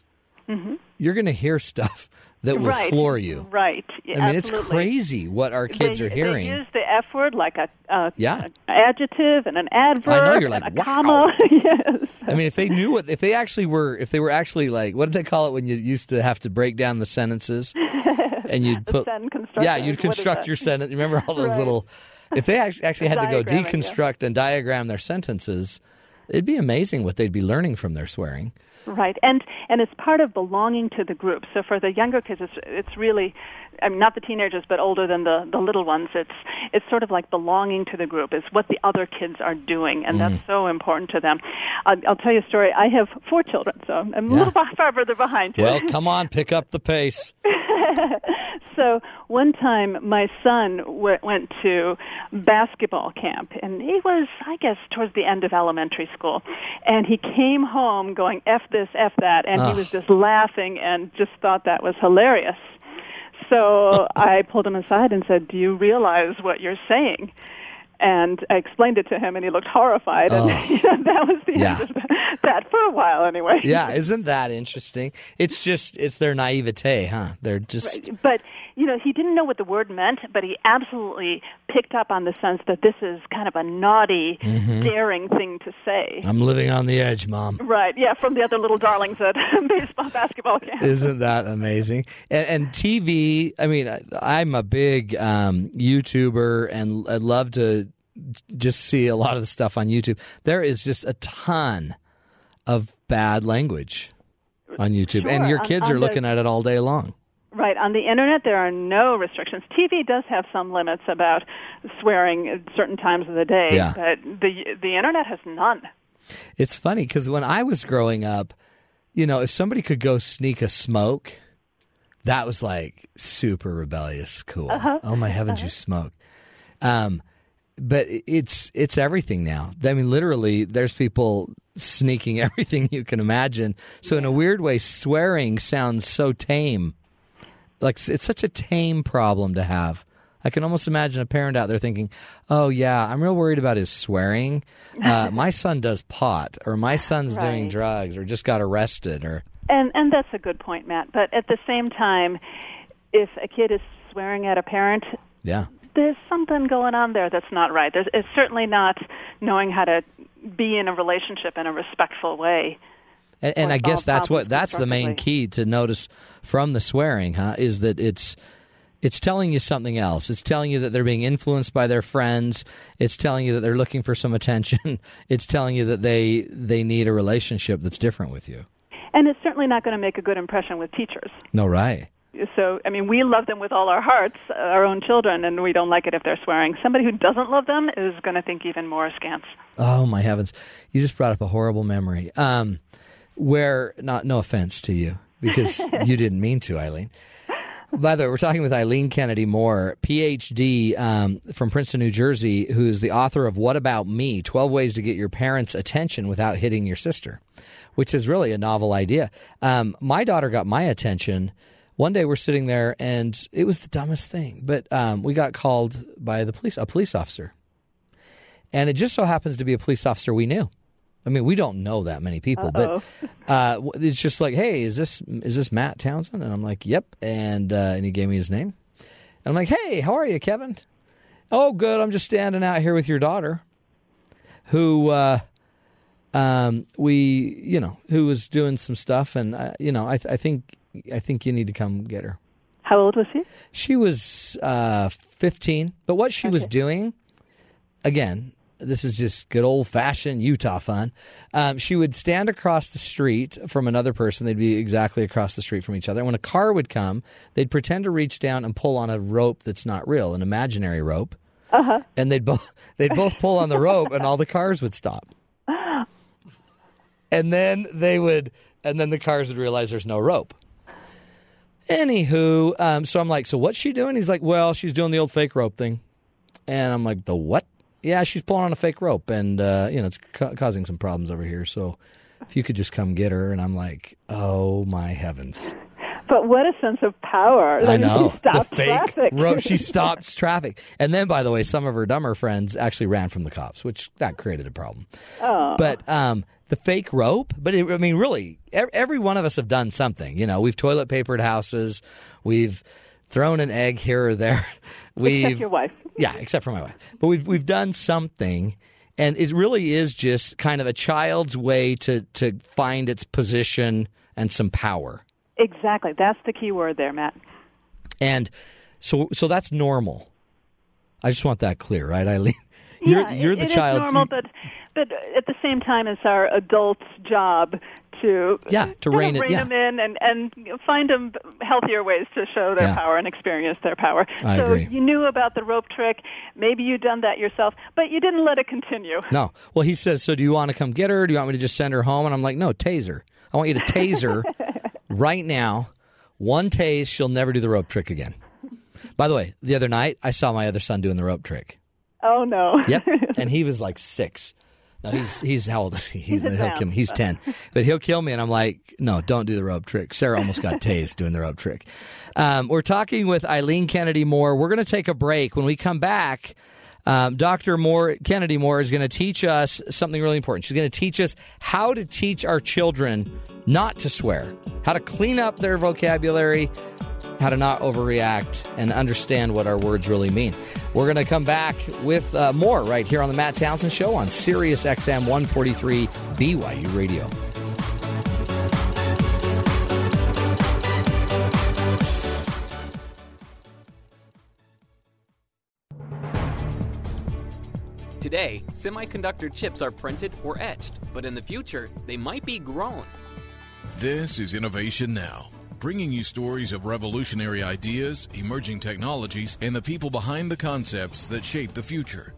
you're going to hear stuff that will floor you. Right. I mean, it's crazy what our kids are hearing. They use the F word like an adjective and an adverb. I know, you're like, and a comma. Yes. I mean, if they were actually like, what did they call it when you used to have to break down the sentences? And you'd put, you'd construct your sentence. Remember all those little, if they actually had to go deconstruct and diagram their sentences, it'd be amazing what they'd be learning from their swearing. Right, and it's part of belonging to the group. So for the younger kids, it's really, I mean, not the teenagers, but older than the little ones, it's sort of like belonging to the group. It's what the other kids are doing, and that's so important to them. I'll tell you a story. I have 4 children, so I'm a little far further behind. Well, come on, pick up the pace. So one time my son went to basketball camp, and he was, I guess, towards the end of elementary school, and he came home going, F this, F that, and he was just laughing and just thought that was hilarious. So I pulled him aside and said, do you realize what you're saying? And I explained it to him, and he looked horrified, and that was the end of that for a while anyway. Yeah, isn't that interesting? It's just, it's their naivete, huh? They're just... Right. But, you know, he didn't know what the word meant, but he absolutely picked up on the sense that this is kind of a naughty, daring thing to say. I'm living on the edge, Mom. Right, yeah, from the other little darlings at basketball camp. Isn't that amazing? And TV, I mean, I'm a big YouTuber, and I love to just see a lot of the stuff on YouTube. There is just a ton of bad language on YouTube. Sure. And your kids are looking at it all day long. Right. On the Internet, there are no restrictions. TV does have some limits about swearing at certain times of the day, but the Internet has none. It's funny because when I was growing up, you know, if somebody could go sneak a smoke, that was like super rebellious cool. Uh-huh. Oh, my, haven't you smoked? But it's everything now. I mean, literally, there's people sneaking everything you can imagine. So in a weird way, swearing sounds so tame. Like, it's such a tame problem to have. I can almost imagine a parent out there thinking, oh, yeah, I'm real worried about his swearing. My son does pot, or my son's doing drugs, or just got arrested. And that's a good point, Matt. But at the same time, if a kid is swearing at a parent, there's something going on there that's not right. It's certainly not knowing how to be in a relationship in a respectful way. And I guess that's the main key to notice from the swearing, huh, is that it's telling you something else. It's telling you that they're being influenced by their friends. It's telling you that they're looking for some attention. It's telling you that they need a relationship that's different with you. And it's certainly not going to make a good impression with teachers. No, right. So, I mean, we love them with all our hearts, our own children, and we don't like it if they're swearing. Somebody who doesn't love them is going to think even more askance. Oh, my heavens. You just brought up a horrible memory. No offense to you, because you didn't mean to, Eileen. By the way, we're talking with Eileen Kennedy-Moore, Ph.D. From Princeton, New Jersey, who is the author of What About Me? 12 Ways to Get Your Parents' Attention Without Hitting Your Sister, which is really a novel idea. My daughter got my attention. One day we're sitting there, and it was the dumbest thing, but we got called by a police officer. And it just so happens to be a police officer we knew. I mean, we don't know that many people, but it's just like, hey, is this Matt Townsend? And I'm like, yep. And he gave me his name. And I'm like, hey, how are you, Kevin? Oh, good. I'm just standing out here with your daughter, who was doing some stuff, and I think you need to come get her. How old was she? She was 15. But what she was doing, again. This is just good old-fashioned Utah fun. She would stand across the street from another person. They'd be exactly across the street from each other. And when a car would come, they'd pretend to reach down and pull on a rope that's not real, an imaginary rope. Uh-huh. And they'd both pull on the rope, and all the cars would stop. And then the cars would realize there's no rope. Anywho, so I'm like, so what's she doing? He's like, well, she's doing the old fake rope thing. And I'm like, the what? Yeah, she's pulling on a fake rope, and it's causing some problems over here. So if you could just come get her. And I'm like, oh, my heavens. But what a sense of power. I know. She stopped traffic. She stops traffic. And then, by the way, some of her dumber friends actually ran from the cops, which that created a problem. Oh. But the fake rope, really, every one of us have done something. You know, we've toilet papered houses. We've thrown an egg here or there. Except your wife. Yeah, except for my wife. But we've done something, and it really is just kind of a child's way to find its position and some power. Exactly. That's the key word there, Matt. And so that's normal. I just want that clear, right, Eileen? You're the child. It's normal, but at the same time, it's our adult's job to rein them in and find them healthier ways to show their power and experience their power. I agree. You knew about the rope trick. Maybe you'd done that yourself, but you didn't let it continue. No. Well, he says, so do you want to come get her? Do you want me to just send her home? And I'm like, no, taser. I want you to taser right now. One tase, she'll never do the rope trick again. By the way, the other night, I saw my other son doing the rope trick. Oh, no. Yep. And he was like 6. No, he's how old is he? He'll kill me. He's 10. But he'll kill me, and I'm like, no, don't do the rope trick. Sarah almost got tased doing the rope trick. We're talking with Eileen Kennedy-Moore. We're going to take a break. When we come back, Dr. Kennedy-Moore is going to teach us something really important. She's going to teach us how to teach our children not to swear, how to clean up their vocabulary, how to not overreact, and understand what our words really mean. We're going to come back with more right here on The Matt Townsend Show on Sirius XM 143 BYU Radio. Today, semiconductor chips are printed or etched, but in the future, they might be grown. This is Innovation Now, bringing you stories of revolutionary ideas, emerging technologies, and the people behind the concepts that shape the future.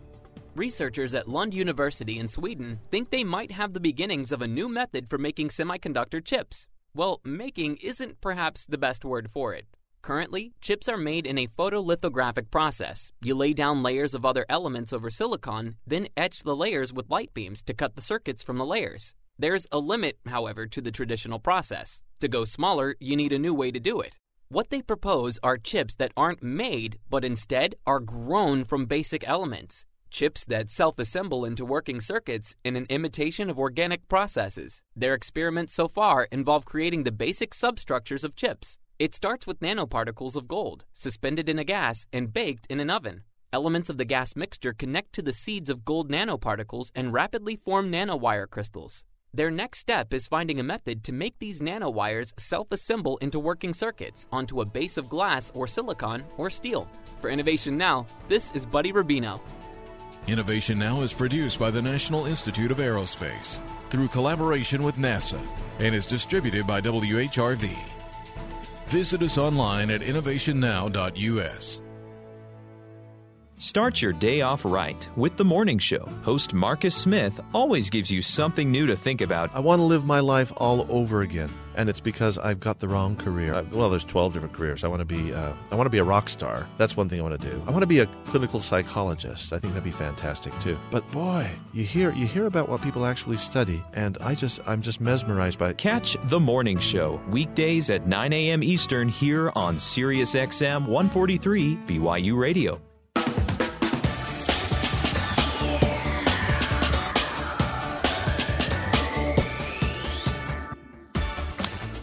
Researchers at Lund University in Sweden think they might have the beginnings of a new method for making semiconductor chips. Well, making isn't perhaps the best word for it. Currently, chips are made in a photolithographic process. You lay down layers of other elements over silicon, then etch the layers with light beams to cut the circuits from the layers. There's a limit, however, to the traditional process. To go smaller, you need a new way to do it. What they propose are chips that aren't made, but instead are grown from basic elements. Chips that self-assemble into working circuits in an imitation of organic processes. Their experiments so far involve creating the basic substructures of chips. It starts with nanoparticles of gold, suspended in a gas and baked in an oven. Elements of the gas mixture connect to the seeds of gold nanoparticles and rapidly form nanowire crystals. Their next step is finding a method to make these nanowires self-assemble into working circuits onto a base of glass or silicon or steel. For Innovation Now, this is Buddy Rubino. Innovation Now is produced by the National Institute of Aerospace through collaboration with NASA and is distributed by WHRV. Visit us online at innovationnow.us. Start your day off right with The Morning Show. Host Marcus Smith always gives you something new to think about. I want to live my life all over again, and it's because I've got the wrong career. There's 12 different careers. I want to be a rock star. That's one thing I want to do. I want to be a clinical psychologist. I think that'd be fantastic too. But boy, you hear about what people actually study, and I'm just mesmerized by it. Catch The Morning Show weekdays at 9 a.m. Eastern here on Sirius XM 143 BYU Radio.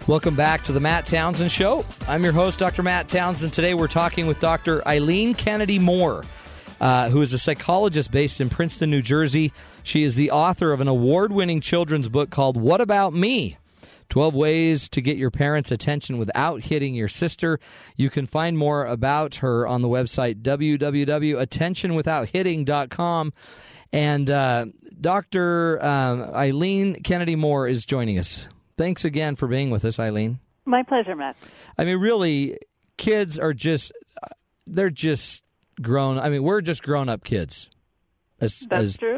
Welcome back to the Matt Townsend Show. I'm your host, Dr. Matt Townsend. Today we're talking with Dr. Eileen Kennedy-Moore, who is a psychologist based in Princeton, New Jersey. She is the author of an award-winning children's book called What About Me? 12 Ways to Get Your Parents' Attention Without Hitting Your Sister. You can find more about her on the website www.AttentionWithoutHitting.com. And Dr. Eileen Kennedy-Moore is joining us. Thanks again for being with us, Eileen. My pleasure, Matt. I mean, really, kids are just grown. I mean, we're just grown-up kids as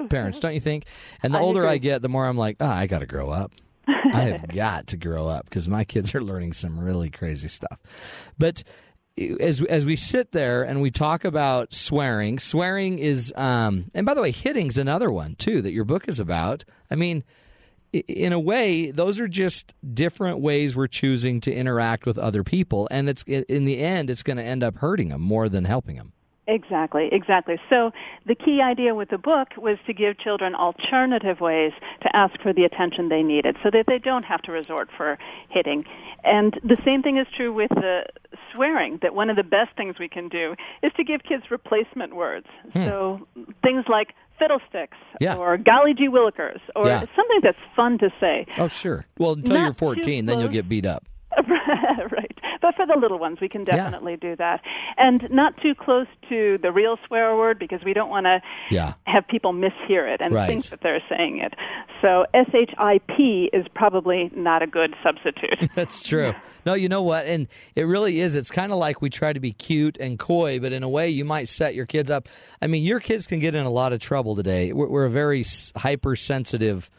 parents, don't you think? And the older I get, the more I'm like, I got to grow up. I have got to grow up because my kids are learning some really crazy stuff. But as we sit there and we talk about swearing is, and by the way, hitting's another one, too, that your book is about. I mean, in a way, those are just different ways we're choosing to interact with other people, and it's in the end, it's going to end up hurting them more than helping them. Exactly. So the key idea with the book was to give children alternative ways to ask for the attention they needed so that they don't have to resort for hitting. And the same thing is true with the swearing, that one of the best things we can do is to give kids replacement words. So things like fiddlesticks or golly gee willikers or something that's fun to say. Oh, sure. Well, until you're 14, then you'll get beat up. Right. But for the little ones, we can definitely do that. And not too close to the real swear word because we don't want to have people mishear it and think that they're saying it. So SHIP is probably not a good substitute. That's true. No, you know what? And it really is. It's kind of like we try to be cute and coy, but in a way you might set your kids up. I mean, your kids can get in a lot of trouble today. We're a very hypersensitive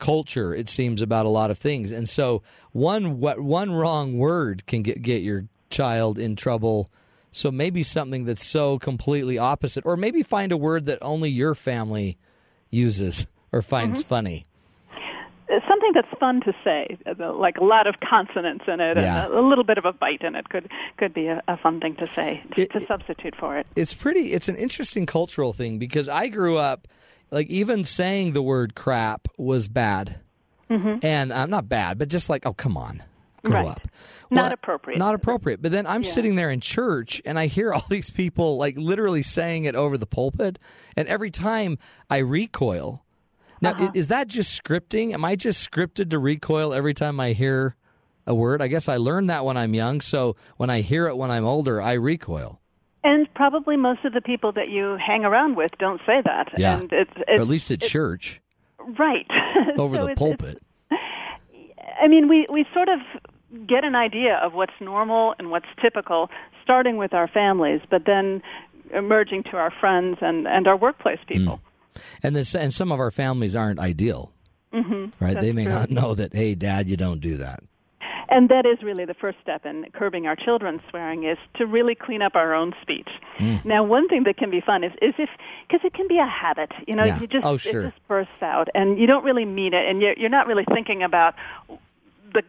culture, it seems, about a lot of things, and so one wrong word can get your child in trouble. So maybe something that's so completely opposite, or maybe find a word that only your family uses or finds funny. Something that's fun to say, like a lot of consonants in it, and a little bit of a bite in it, could be a fun thing to say to substitute for it. It's an interesting cultural thing because I grew up. Like, even saying the word crap was bad. Mm-hmm. And not bad, but just like, oh, come on, grow up. Well, not appropriate. But then I'm sitting there in church, and I hear all these people, like, literally saying it over the pulpit. And every time I recoil. Now, is that just scripting? Am I just scripted to recoil every time I hear a word? I guess I learned that when I'm young, so when I hear it when I'm older, I recoil. And probably most of the people that you hang around with don't say that. Yeah. And it's or at least at church. Right. Over so the pulpit. I mean, we sort of get an idea of what's normal and what's typical, starting with our families, but then emerging to our friends and our workplace people. Mm. And some of our families aren't ideal, mm-hmm. right? That's they may true. Not know that, hey, Dad, you don't do that. And that is really the first step in curbing our children's swearing is to really clean up our own speech. Mm. Now, one thing that can be fun is if, because it can be a habit, you know, yeah. you just, sure. it just bursts out and you don't really mean it and you're not really thinking about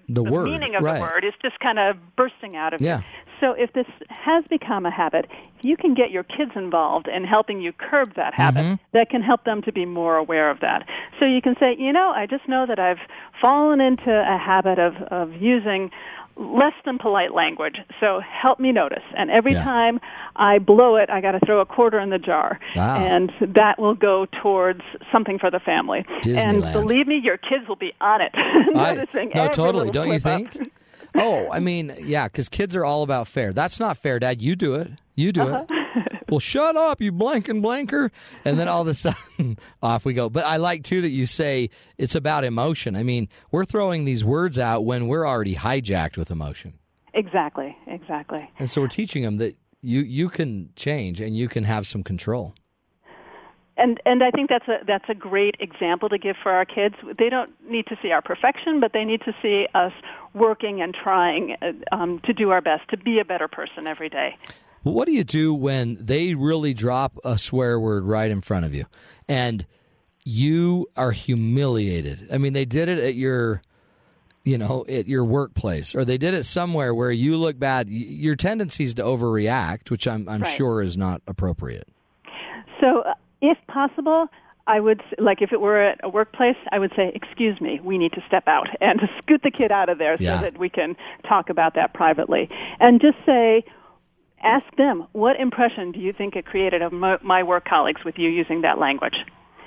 the word, meaning of right. the word. It's just kind of bursting out of yeah. you. So if this has become a habit, if you can get your kids involved in helping you curb that habit, mm-hmm. that can help them to be more aware of that. So you can say, you know, I just know that I've fallen into a habit of using less than polite language, so help me notice. And every yeah. time I blow it, I got to throw a quarter in the jar. Wow. And that will go towards something for the family. Disneyland. And believe me, your kids will be on it. Noticing no, totally. Don't you think? Up. Oh, I mean, yeah, because kids are all about fair. That's not fair, Dad. You do it. You do uh-huh. it. Well, shut up, you blank and blanker. And then all of a sudden, off we go. But I like, too, that you say it's about emotion. I mean, we're throwing these words out when we're already hijacked with emotion. Exactly, exactly. And so we're teaching them that you can change and you can have some control. And I think that's a great example to give for our kids. They don't need to see our perfection, but they need to see us working and trying to do our best to be a better person every day. What do you do when they really drop a swear word right in front of you and you are humiliated? I mean, they did it at your, you know, at your workplace, or they did it somewhere where you look bad. Your tendency is to overreact, which I'm right. sure is not appropriate. So if possible, I would, like if it were at a workplace, I would say, excuse me, we need to step out and scoot the kid out of there yeah. so that we can talk about that privately. And just say, ask them, what impression do you think it created of my work colleagues with you using that language?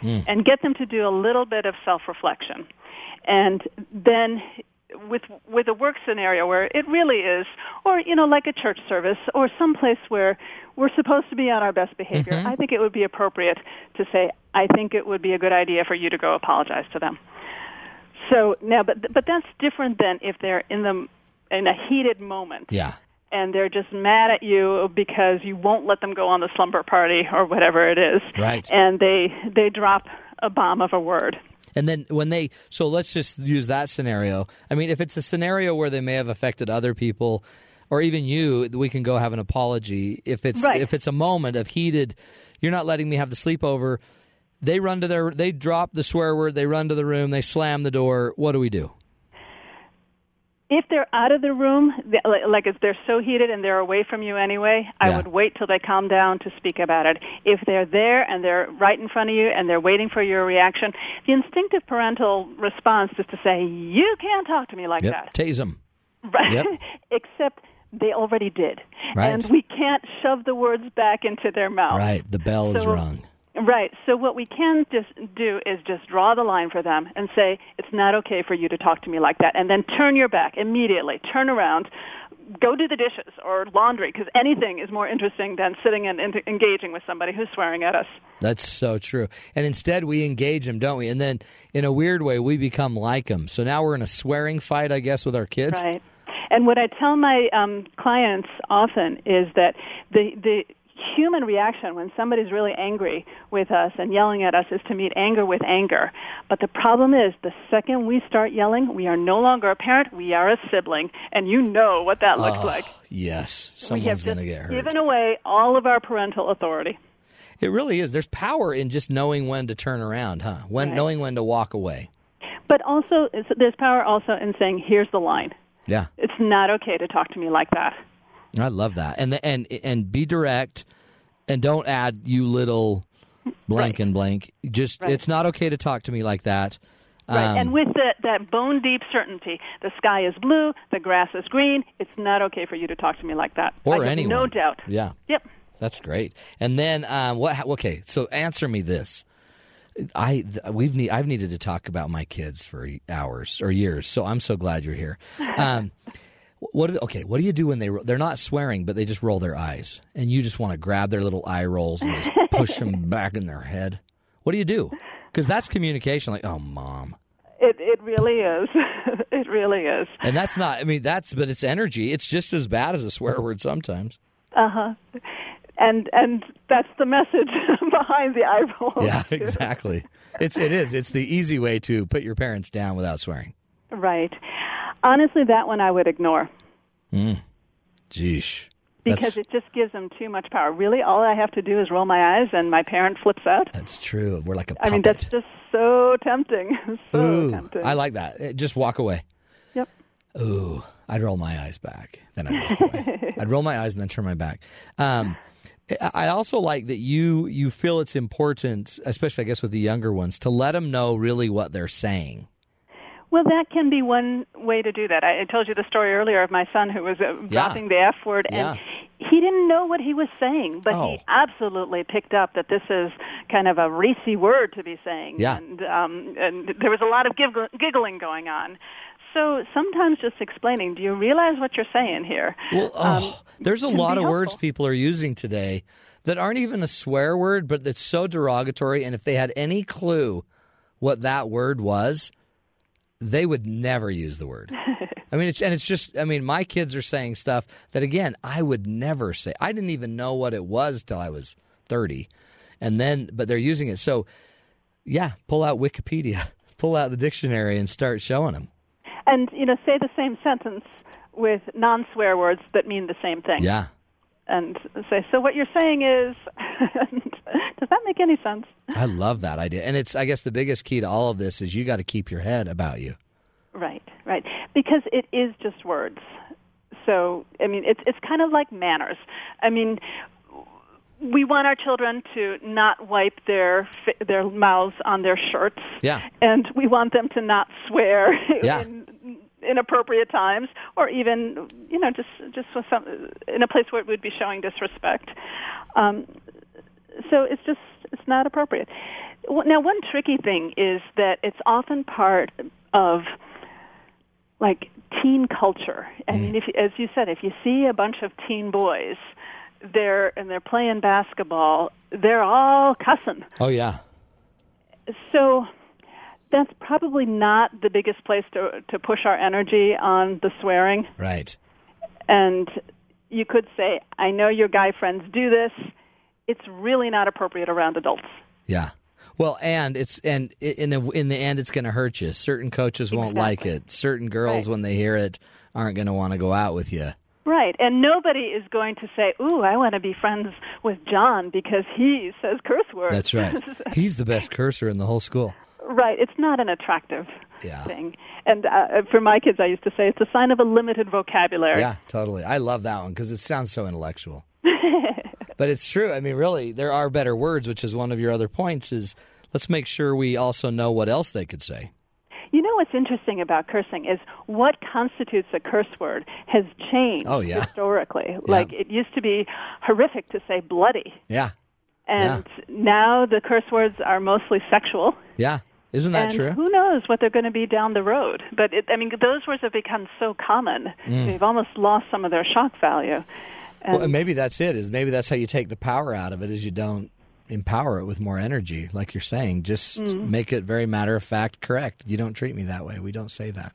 Mm. And get them to do a little bit of self-reflection. And then with a work scenario where it really is, or, you know, like a church service or someplace where we're supposed to be on our best behavior, mm-hmm. I think it would be appropriate to say, I think it would be a good idea for you to go apologize to them. So now, but that's different than if they're in a heated moment. Yeah. And they're just mad at you because you won't let them go on the slumber party or whatever it is. Right. And they drop a bomb of a word. And then so let's just use that scenario. I mean, if it's a scenario where they may have affected other people or even you, we can go have an apology. If it's a moment of heated, you're not letting me have the sleepover. They drop the swear word. They run to the room. They slam the door. What do we do? If they're out of the room, like if they're so heated and they're away from you anyway, I yeah. would wait till they calm down to speak about it. If they're there and they're right in front of you and they're waiting for your reaction, the instinctive parental response is to say, you can't talk to me like yep. that. Tase them. Right. Yep. Except they already did. Right. And we can't shove the words back into their mouth. Right. The bell is rung. Right. So what we can just do is just draw the line for them and say, it's not okay for you to talk to me like that. And then turn your back immediately. Turn around. Go do the dishes or laundry, because anything is more interesting than sitting and engaging with somebody who's swearing at us. That's so true. And instead we engage them, don't we? And then in a weird way, we become like them. So now we're in a swearing fight, I guess, with our kids. Right. And what I tell my clients often is that the human reaction when somebody's really angry with us and yelling at us is to meet anger with anger. But the problem is the second we start yelling, we are no longer a parent, we are a sibling, and you know what that looks like. Yes, someone's going to get hurt. We have given away all of our parental authority. It really is. There's power in just knowing when to turn around, huh? When right. knowing when to walk away. But also, there's power also in saying, here's the line. Yeah. It's not okay to talk to me like that. I love that. And be direct and don't add you little blank right. and blank. Just right. It's not okay to talk to me like that. Right. And with that bone-deep certainty, the sky is blue, the grass is green, it's not okay for you to talk to me like that. Or anyone. No doubt. Yeah. Yep. That's great. And then okay, so answer me this. I've needed to talk about my kids for hours or years, so I'm so glad you're here. What do you do when they're not swearing, but they just roll their eyes, and you just want to grab their little eye rolls and just push them back in their head? What do you do? Because that's communication. Like, oh, Mom. It really is. It really is. And that's not. I mean, but it's energy. It's just as bad as a swear word sometimes. Uh huh. And that's the message behind the eye roll. Yeah, exactly. It is. It's the easy way to put your parents down without swearing. Right. Honestly, that one I would ignore. Jeesh. Because it just gives them too much power. Really, all I have to do is roll my eyes and my parent flips out? That's true. We're like a puppet. I mean, that's just so tempting. Ooh, tempting. I like that. Just walk away. Yep. Ooh, I'd roll my eyes back. Then I'd walk away. I'd roll my eyes and then turn my back. I also like that you feel it's important, especially I guess with the younger ones, to let them know really what they're saying. Well, that can be one way to do that. I told you the story earlier of my son who was dropping the F word, and he didn't know what he was saying, but he absolutely picked up that this is kind of a racy word to be saying, and there was a lot of giggling going on. So sometimes just explaining, do you realize what you're saying here? Well, there's a lot of words people are using today that aren't even a swear word, but that's so derogatory, and if they had any clue what that word was, they would never use the word. I mean, my kids are saying stuff that, again, I would never say. I didn't even know what it was till I was 30. But they're using it. So, pull out Wikipedia, pull out the dictionary and start showing them. And, say the same sentence with non-swear words that mean the same thing. Yeah. And say, so what you're saying is, does that make any sense? I love that idea. And I guess the biggest key to all of this is you got to keep your head about you. Right. Because it is just words. So, I mean, it's kind of like manners. I mean, we want our children to not wipe their mouths on their shirts. Yeah. And we want them to not swear. Yeah. Inappropriate times, or even just with in a place where it would be showing disrespect. So it's not appropriate. Now, one tricky thing is that it's often part of like teen culture. I mean, as you said, if you see a bunch of teen boys, they're playing basketball, they're all cussing. Oh yeah. So. That's probably not the biggest place to push our energy on the swearing. Right. And you could say, I know your guy friends do this. It's really not appropriate around adults. Yeah. Well, and in the end, it's going to hurt you. Certain coaches won't like it. Certain girls, when they hear it, aren't going to want to go out with you. Right, and nobody is going to say, ooh, I want to be friends with John because he says curse words. That's right. He's the best curser in the whole school. Right, it's not an attractive thing. And for my kids, I used to say it's a sign of a limited vocabulary. Yeah, totally. I love that one because it sounds so intellectual. But it's true. I mean, really, there are better words, which is one of your other points, is let's make sure we also know what else they could say. You know what's interesting about cursing is what constitutes a curse word has changed historically. Yeah. Like, it used to be horrific to say bloody. Yeah. And now the curse words are mostly sexual. Yeah. Isn't that true? Who knows what they're going to be down the road. But, those words have become so common. They've almost lost some of their shock value. And maybe that's it. Maybe that's how you take the power out of it, is you don't empower it with more energy, like you're saying. Just make it very matter-of-fact correct. You don't treat me that way. We don't say that.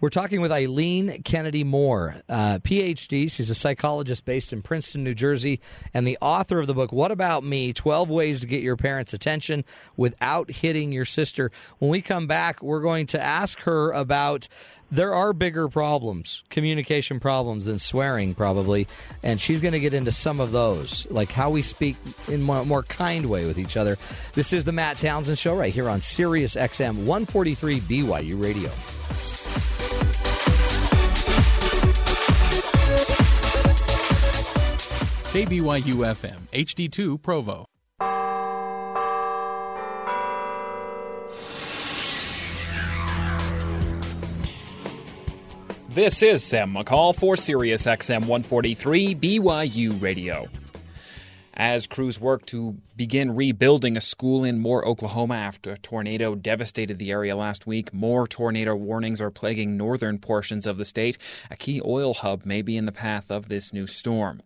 We're talking with Eileen Kennedy-Moore, Ph.D. She's a psychologist based in Princeton, New Jersey, and the author of the book, What About Me? 12 Ways to Get Your Parents' Attention Without Hitting Your Sister. When we come back, we're going to ask her about there are bigger problems, communication problems than swearing probably, and she's going to get into some of those, like how we speak in a more kind way with each other. This is the Matt Townsend Show right here on Sirius XM 143 BYU Radio. KBYU-FM, HD2 Provo. This is Sam McCall for Sirius XM 143 BYU Radio. as crews work to begin rebuilding a school in Moore, Oklahoma, after a tornado devastated the area last week. More tornado warnings are plaguing northern portions of the state. A key oil hub may be in the path of this new storm.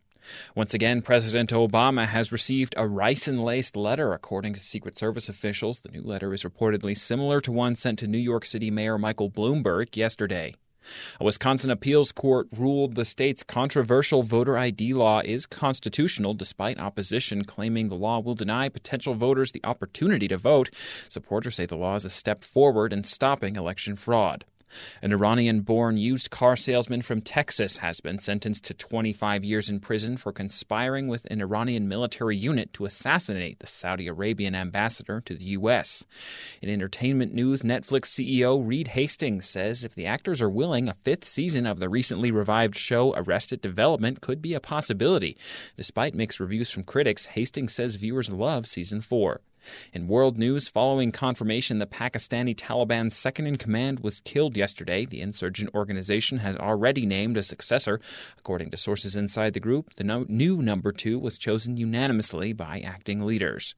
Once again, President Obama has received a ricin-laced letter, according to Secret Service officials. The new letter is reportedly similar to one sent to New York City Mayor Michael Bloomberg yesterday. A Wisconsin appeals court ruled the state's controversial voter ID law is constitutional, despite opposition claiming the law will deny potential voters the opportunity to vote. Supporters say the law is a step forward in stopping election fraud. An Iranian-born used car salesman from Texas has been sentenced to 25 years in prison for conspiring with an Iranian military unit to assassinate the Saudi Arabian ambassador to the U.S. In entertainment news, Netflix CEO Reed Hastings says if the actors are willing, a fifth season of the recently revived show Arrested Development could be a possibility. Despite mixed reviews from critics, Hastings says viewers love season 4. In world news, following confirmation the Pakistani Taliban's second-in-command was killed yesterday, the insurgent organization has already named a successor. According to sources inside the group, the new number 2 was chosen unanimously by acting leaders.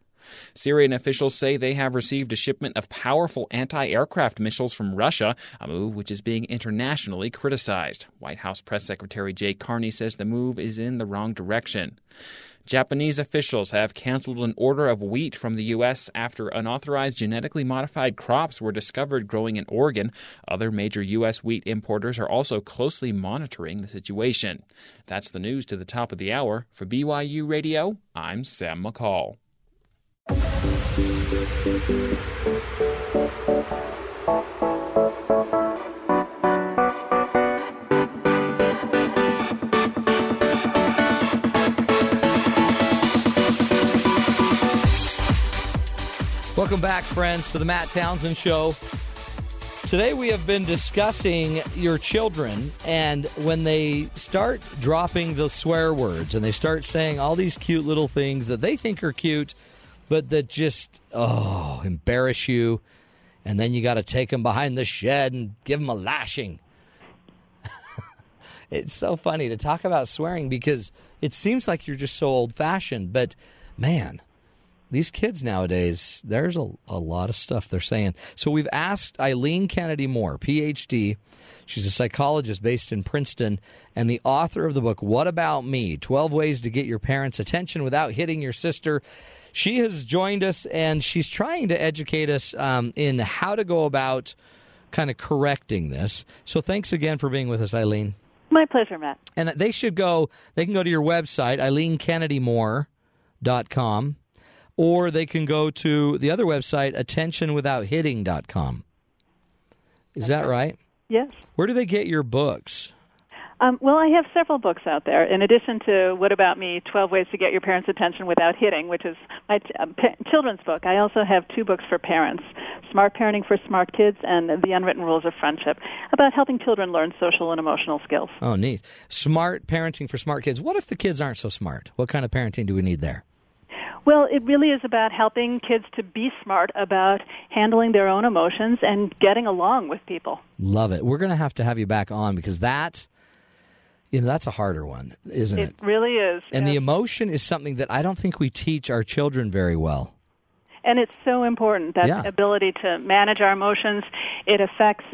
Syrian officials say they have received a shipment of powerful anti-aircraft missiles from Russia, a move which is being internationally criticized. White House Press Secretary Jay Carney says the move is in the wrong direction. Japanese officials have canceled an order of wheat from the U.S. after unauthorized genetically modified crops were discovered growing in Oregon. Other major U.S. wheat importers are also closely monitoring the situation. That's the news to the top of the hour. For BYU Radio, I'm Sam McCall. Welcome back, friends, to the Matt Townsend Show. Today we have been discussing your children and when they start dropping the swear words and they start saying all these cute little things that they think are cute, but that just, embarrass you. And then you got to take them behind the shed and give them a lashing. It's so funny to talk about swearing because it seems like you're just so old-fashioned. But, man, these kids nowadays, there's a lot of stuff they're saying. So we've asked Eileen Kennedy-Moore, Ph.D. She's a psychologist based in Princeton and the author of the book, What About Me? 12 Ways to Get Your Parents' Attention Without Hitting Your Sister. She has joined us, and she's trying to educate us in how to go about kind of correcting this. So thanks again for being with us, Eileen. My pleasure, Matt. And they can go to your website, EileenKennedyMoore.com, or they can go to the other website, AttentionWithoutHitting.com. Is that right? Yes. Where do they get your books? Well, I have several books out there. In addition to What About Me, 12 Ways to Get Your Parents' Attention Without Hitting, which is my children's book, I also have two books for parents, Smart Parenting for Smart Kids and The Unwritten Rules of Friendship, about helping children learn social and emotional skills. Oh, neat. Smart Parenting for Smart Kids. What if the kids aren't so smart? What kind of parenting do we need there? Well, it really is about helping kids to be smart about handling their own emotions and getting along with people. Love it. We're going to have you back on because that's a harder one, isn't it? It really is. And the emotion is something that I don't think we teach our children very well. And it's so important, that ability to manage our emotions. It affects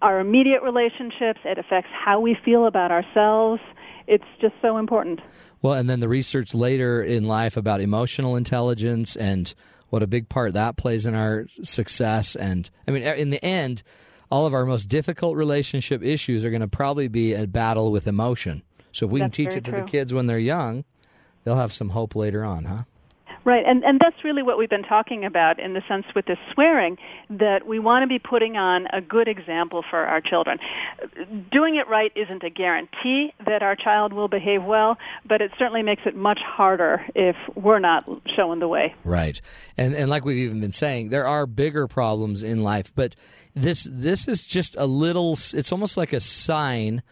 our immediate relationships. It affects how we feel about ourselves. It's just so important. Well, and then the research later in life about emotional intelligence and what a big part that plays in our success. And, I mean, in the end, all of our most difficult relationship issues are going to probably be a battle with emotion. So if we can teach it to the kids when they're young, they'll have some hope later on, huh? Right, and that's really what we've been talking about in the sense with this swearing, that we want to be putting on a good example for our children. Doing it right isn't a guarantee that our child will behave well, but it certainly makes it much harder if we're not showing the way. Right, and like we've even been saying, there are bigger problems in life, but this is just a little, it's almost like a sign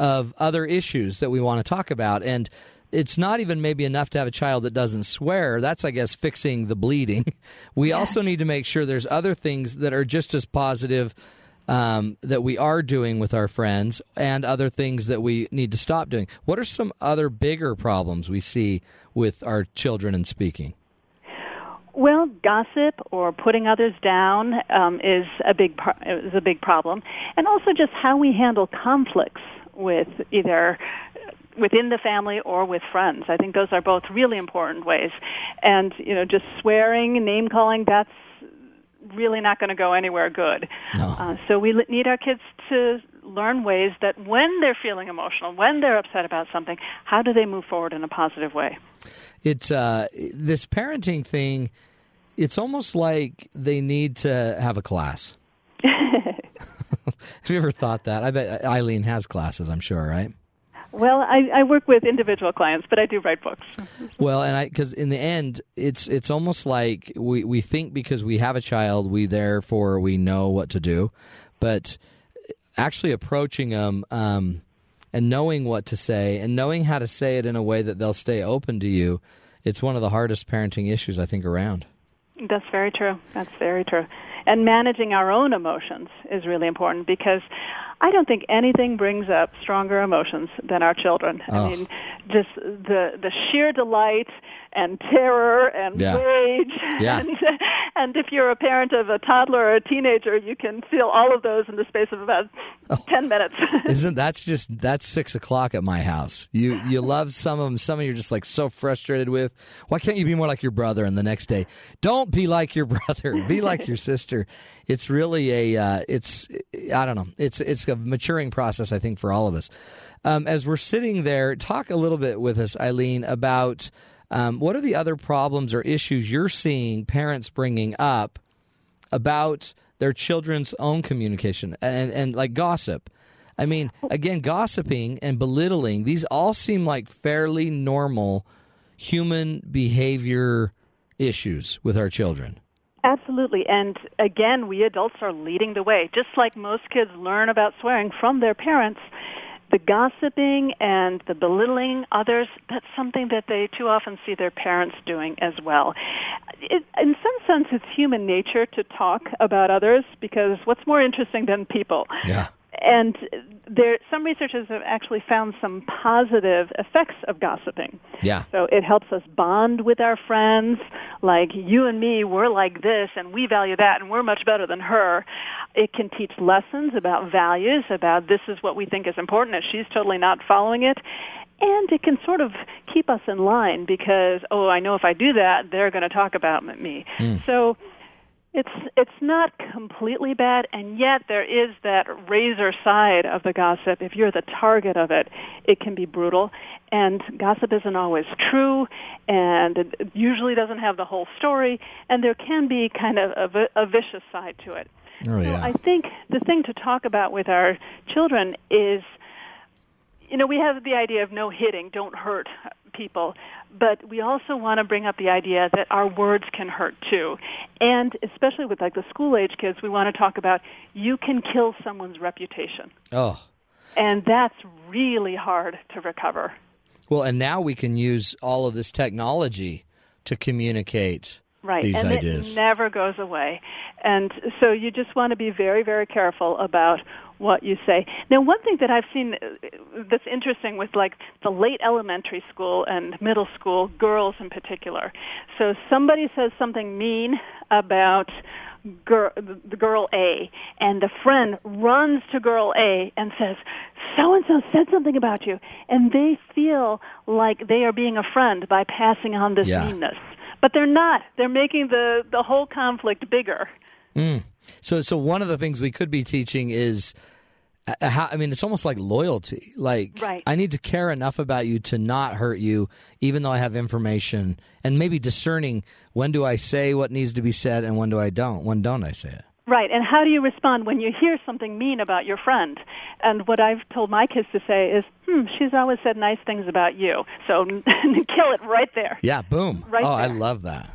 of other issues that we want to talk about, and it's not even maybe enough to have a child that doesn't swear. That's, I guess, fixing the bleeding. We also need to make sure there's other things that are just as positive that we are doing with our friends and other things that we need to stop doing. What are some other bigger problems we see with our children in speaking? Well, gossip or putting others down is a big problem, and also just how we handle conflicts with either within the family or with friends. I think those are both really important ways. And just swearing, name calling, that's really not going to go anywhere good. No. So we need our kids to learn ways that when they're feeling emotional, when they're upset about something, how do they move forward in a positive way? It's this parenting thing. It's almost like they need to have a class. Have you ever thought that? I bet Eileen has classes, I'm sure, right? Well, I work with individual clients, but I do write books. Well, and because in the end, it's almost like we think because we have a child, we know what to do. But actually approaching them and knowing what to say and knowing how to say it in a way that they'll stay open to you, it's one of the hardest parenting issues, I think, around. That's very true. That's very true. And managing our own emotions is really important, because I don't think anything brings up stronger emotions than our children. Oh. I mean, just the sheer delight and terror and rage. Yeah. And if you're a parent of a toddler or a teenager, you can feel all of those in the space of about 10 minutes. That's 6 o'clock at my house. You love some of them. Some of you're just like so frustrated with, why can't you be more like your brother? And the next day, don't be like your brother. Be like your sister. It's really I don't know. It's a maturing process, I think, for all of us. As we're sitting there, talk a little bit with us, Eileen, about what are the other problems or issues you're seeing parents bringing up about their children's own communication and like gossip. I mean, again, gossiping and belittling, these all seem like fairly normal human behavior issues with our children. Absolutely. And again, we adults are leading the way. Just like most kids learn about swearing from their parents, the gossiping and the belittling others, that's something that they too often see their parents doing as well. In some sense, it's human nature to talk about others, because what's more interesting than people? Yeah. And some researchers have actually found some positive effects of gossiping. Yeah. So it helps us bond with our friends, like you and me, we're like this, and we value that, and we're much better than her. It can teach lessons about values, about this is what we think is important, and she's totally not following it. And it can sort of keep us in line because, I know if I do that, they're going to talk about me. Mm. So it's not completely bad, and yet there is that razor side of the gossip. If you're the target of it, it can be brutal. And gossip isn't always true, and it usually doesn't have the whole story, and there can be kind of a vicious side to it. Oh, yeah. So I think the thing to talk about with our children is, we have the idea of no hitting, don't hurt people, but we also want to bring up the idea that our words can hurt too. And especially with the school-age kids, we want to talk about you can kill someone's reputation. Oh. And that's really hard to recover. Well, and now we can use all of this technology to communicate these ideas. It never goes away. And so you just want to be very, very careful about what you say. Now, one thing that I've seen that's interesting with the late elementary school and middle school, girls in particular. So somebody says something mean about the girl A, and the friend runs to girl A and says, so-and-so said something about you. And they feel like they are being a friend by passing on this meanness. But they're not. They're making the whole conflict bigger. Mm. So one of the things we could be teaching is, it's almost like loyalty. I need to care enough about you to not hurt you, even though I have information, and maybe discerning when do I say what needs to be said and when do I don't. When don't I say it? Right. And how do you respond when you hear something mean about your friend? And what I've told my kids to say is, she's always said nice things about you. So kill it right there. Yeah. Boom. Right there. I love that.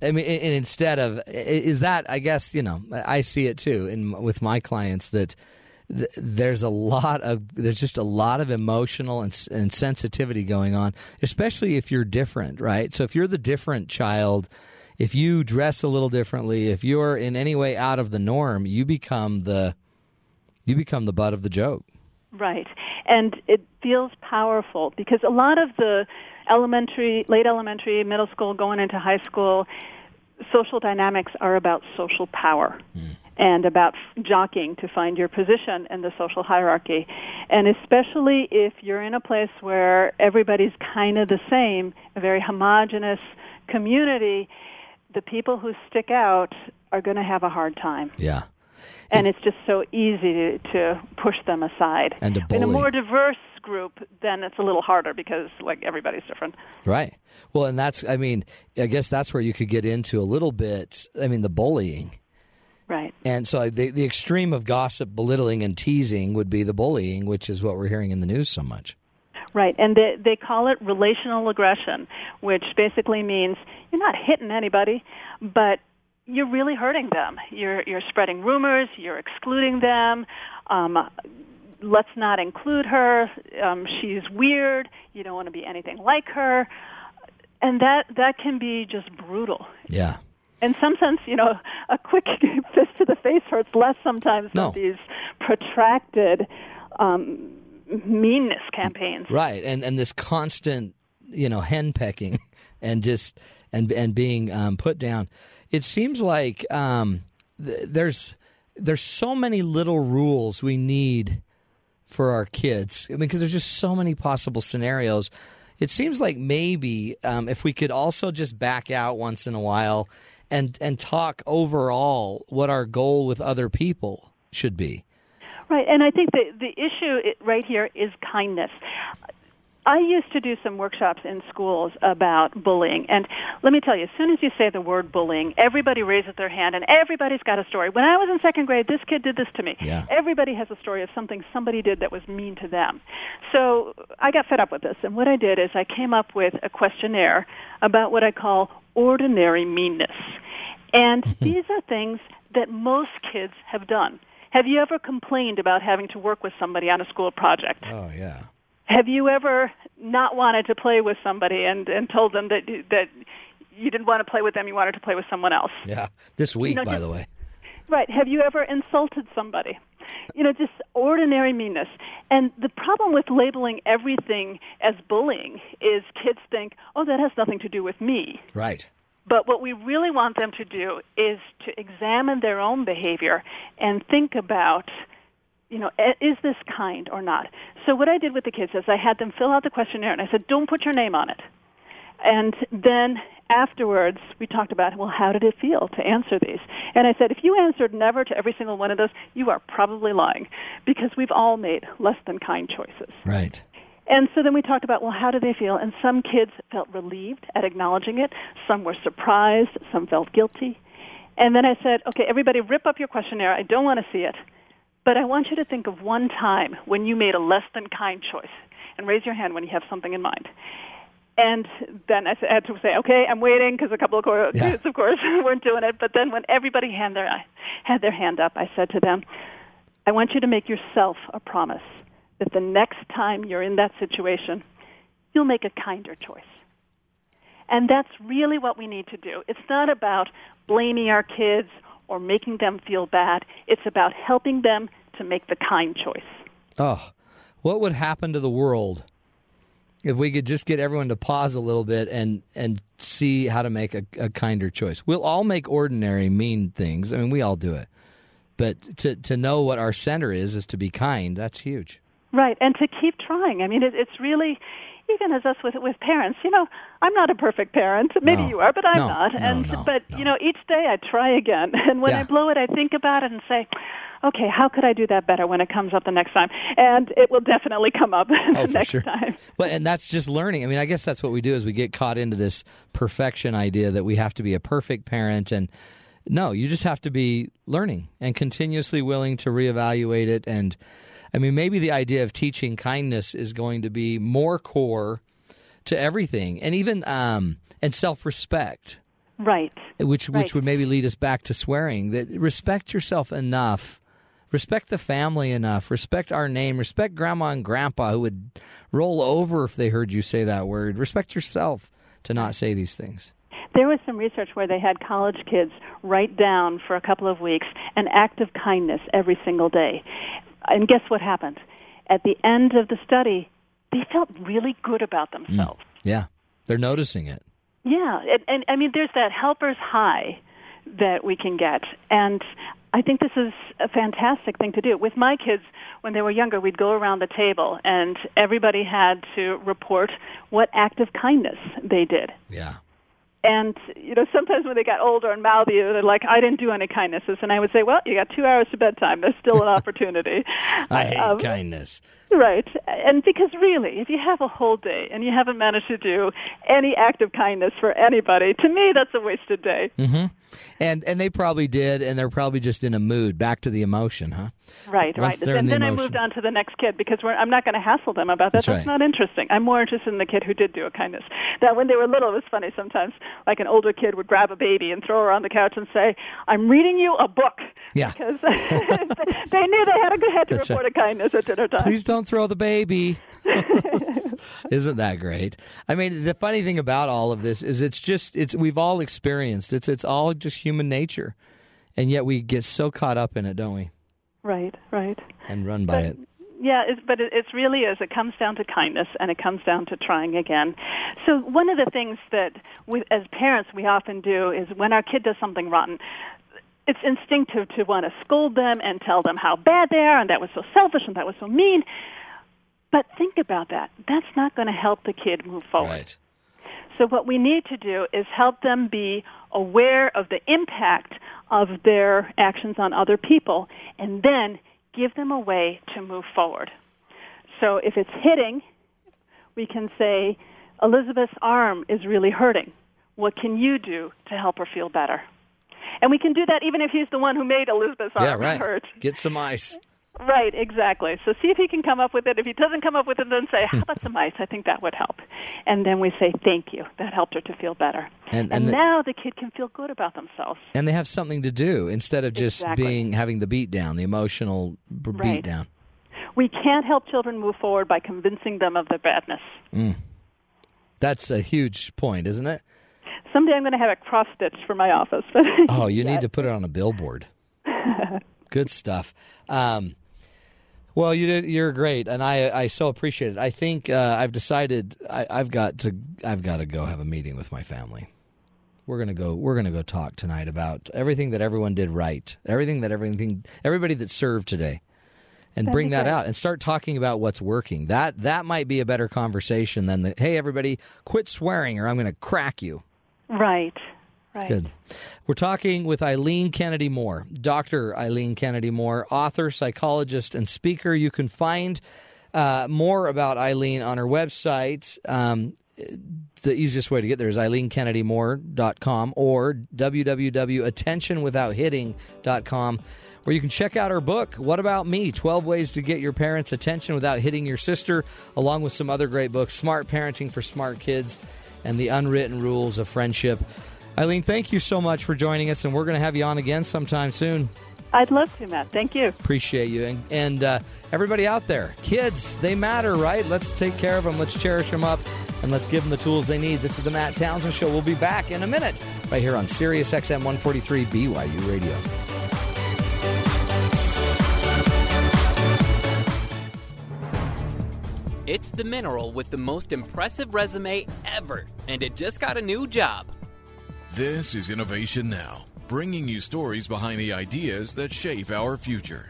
I mean, and instead of, is that, I guess, I see it too with my clients that there's just a lot of emotional and sensitivity going on, especially if you're different, right? So if you're the different child, if you dress a little differently, if you're in any way out of the norm, you become the you become the butt of the joke. Right. And it feels powerful because a lot of the elementary, late elementary, middle school, going into high school, social dynamics are about social power and about jockeying to find your position in the social hierarchy. And especially if you're in a place where everybody's kind of the same, a very homogenous community, the people who stick out are going to have a hard time. Yeah. And it's just so easy to push them aside. And to bully. In a more diverse group, then it's a little harder because, like, everybody's different. Right. Well, and that's, I mean, I guess that's where you could get into a little bit, I mean, the bullying. Right. And so the extreme of gossip, belittling, and teasing would be the bullying, which is what we're hearing in the news so much. Right, and they call it relational aggression, which basically means you're not hitting anybody, but you're really hurting them. You're spreading rumors. You're excluding them. Let's not include her. She's weird. You don't want to be anything like her. And that can be just brutal. Yeah. In some sense, you know, a quick fist to the face hurts less sometimes than these protracted meanness campaigns. Right, and this constant, you know, henpecking and just and being put down. It seems like there's so many little rules we need for our kids. I mean, because there's just so many possible scenarios. It seems like maybe if we could also just back out once in a while and talk overall what our goal with other people should be. Right, and I think the issue right here is kindness. I used to do some workshops in schools about bullying. And let me tell you, as soon as you say the word bullying, everybody raises their hand and everybody's got a story. When I was in second grade, this kid did this to me. Yeah. Everybody has a story of something somebody did that was mean to them. So I got fed up with this. And what I did is I came up with a questionnaire about what I call ordinary meanness. And these are things that most kids have done. Have you ever complained about having to work with somebody on a school project? Oh, yeah. Have you ever not wanted to play with somebody and told them that you didn't want to play with them, you wanted to play with someone else? Yeah, this week, you know, by the way. Right. Have you ever insulted somebody? You know, just ordinary meanness. And the problem with labeling everything as bullying is kids think, oh, that has nothing to do with me. Right. But what we really want them to do is to examine their own behavior and think about, you know, is this kind or not? So what I did with the kids is I had them fill out the questionnaire, and I said, don't put your name on it. And then afterwards, we talked about, well, how did it feel to answer these? And I said, if you answered never to every single one of those, you are probably lying, because we've all made less than kind choices. Right. And so then we talked about, well, how do they feel? And some kids felt relieved at acknowledging it. Some were surprised. Some felt guilty. And then I said, okay, everybody, rip up your questionnaire. I don't want to see it. But I want you to think of one time when you made a less than kind choice, and raise your hand when you have something in mind. And then I had to say, okay, I'm waiting, because a couple of kids, of course, weren't doing it. But then when everybody had their hand up, I said to them, I want you to make yourself a promise that the next time you're in that situation, you'll make a kinder choice. And that's really what we need to do. It's not about blaming our kids or making them feel bad. It's about helping them to make the kind choice. Oh, what would happen to the world if we could just get everyone to pause a little bit and see how to make a kinder choice? We'll all make ordinary mean things. I mean, we all do it. But to know what our center is to be kind, that's huge. Right, and to keep trying. I mean, it's really, even as us with parents, you know, I'm not a perfect parent. Maybe you are, but I'm not. You know, each day I try again. And when I blow it, I think about it and say, okay, how could I do that better when it comes up the next time? And it will definitely come up the next time. But, and that's just learning. I mean, I guess that's what we do is we get caught into this perfection idea that we have to be a perfect parent. And no, you just have to be learning and continuously willing to reevaluate it. And I mean, maybe the idea of teaching kindness is going to be more core to everything, and even and self-respect, right? Which would maybe lead us back to swearing. That respect yourself enough, respect the family enough, respect our name, respect Grandma and Grandpa who would roll over if they heard you say that word. Respect yourself to not say these things. There was some research where they had college kids write down for a couple of weeks an act of kindness every single day. And guess what happened? At the end of the study, they felt really good about themselves. Yeah, they're noticing it. Yeah, and I mean, there's that helper's high that we can get, and I think this is a fantastic thing to do. With my kids, when they were younger, we'd go around the table, and everybody had to report what act of kindness they did. Yeah. And, you know, sometimes when they got older and mouthier, they're like, I didn't do any kindnesses. And I would say, well, you got 2 hours to bedtime. There's still an opportunity. I hate kindness. Right. And because really, if you have a whole day and you haven't managed to do any act of kindness for anybody, to me, that's a wasted day. Mm-hmm. And they probably did, and they're probably just in a mood. Back to the emotion, huh? Right, right. And then I moved on to the next kid because I'm not going to hassle them about that. That's not interesting. I'm more interested in the kid who did do a kindness. That when they were little, it was funny sometimes. Like an older kid would grab a baby and throw her on the couch and say, I'm reading you a book. Yeah. Because they knew they had to report a kindness at dinner time. Please don't throw the baby. Isn't that great? I mean, the funny thing about all of this is we've all experienced. It's all just human nature. And yet we get so caught up in it, don't we? Right, right. And run by it. Yeah, but it really is. It comes down to kindness, and it comes down to trying again. So one of the things that, as parents, we often do is when our kid does something rotten, it's instinctive to want to scold them and tell them how bad they are, and that was so selfish, and that was so mean. But think about that. That's not going to help the kid move forward. Right. So what we need to do is help them be aware of the impact of their actions on other people, and then give them a way to move forward. So if it's hitting, we can say, Elizabeth's arm is really hurting. What can you do to help her feel better? And we can do that even if he's the one who made Elizabeth's arm hurt. Get some ice. Right, exactly. So see if he can come up with it. If he doesn't come up with it, then say, how about some ice? I think that would help. And then we say, thank you. That helped her to feel better. And now the kid can feel good about themselves. And they have something to do instead of just having the beat down, the emotional beat down. We can't help children move forward by convincing them of their badness. Mm. That's a huge point, isn't it? Someday I'm going to have a cross-stitch for my office. Oh, you need to put it on a billboard. Good stuff. Well, you're great, and I so appreciate it. I think I've decided I've got to go have a meeting with my family. We're gonna go talk tonight about everything that everyone did right, everybody that served today, and bring that out and start talking about what's working. That might be a better conversation than the hey everybody quit swearing or I'm gonna crack you. Right. Right. Good. We're talking with Eileen Kennedy-Moore, Dr. Eileen Kennedy-Moore, author, psychologist, and speaker. You can find more about Eileen on her website. The easiest way to get there is EileenKennedyMoore.com or www.AttentionWithoutHitting.com, where you can check out her book, What About Me? 12 Ways to Get Your Parents' Attention Without Hitting Your Sister, along with some other great books, Smart Parenting for Smart Kids and The Unwritten Rules of Friendship. Eileen, thank you so much for joining us, and we're going to have you on again sometime soon. I'd love to, Matt. Thank you. Appreciate you. And everybody out there, kids, they matter, right? Let's take care of them. Let's cherish them up, and let's give them the tools they need. This is the Matt Townsend Show. We'll be back in a minute right here on Sirius XM 143 BYU Radio. It's the mineral with the most impressive resume ever, and it just got a new job. This is Innovation Now, bringing you stories behind the ideas that shape our future.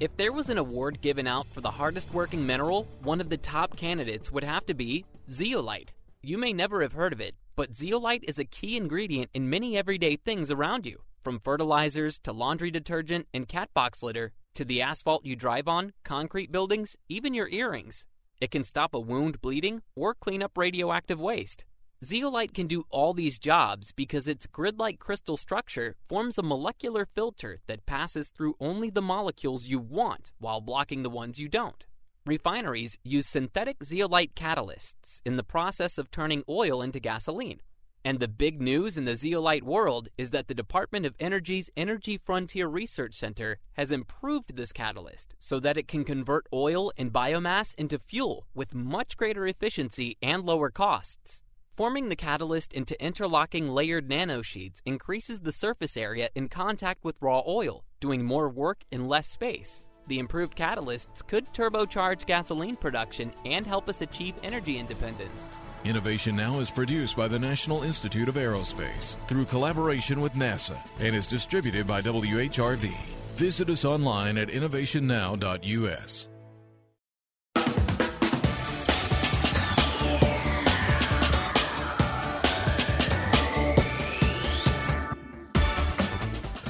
If there was an award given out for the hardest working mineral, one of the top candidates would have to be zeolite. You may never have heard of it, but zeolite is a key ingredient in many everyday things around you, from fertilizers to laundry detergent and cat box litter, to the asphalt you drive on, concrete buildings, even your earrings. It can stop a wound bleeding or clean up radioactive waste. Zeolite can do all these jobs because its grid-like crystal structure forms a molecular filter that passes through only the molecules you want while blocking the ones you don't. Refineries use synthetic zeolite catalysts in the process of turning oil into gasoline. And the big news in the zeolite world is that the Department of Energy's Energy Frontier Research Center has improved this catalyst so that it can convert oil and biomass into fuel with much greater efficiency and lower costs. Forming the catalyst into interlocking layered nanosheets increases the surface area in contact with raw oil, doing more work in less space. The improved catalysts could turbocharge gasoline production and help us achieve energy independence. Innovation Now is produced by the National Institute of Aerospace through collaboration with NASA and is distributed by WHRV. Visit us online at innovationnow.us.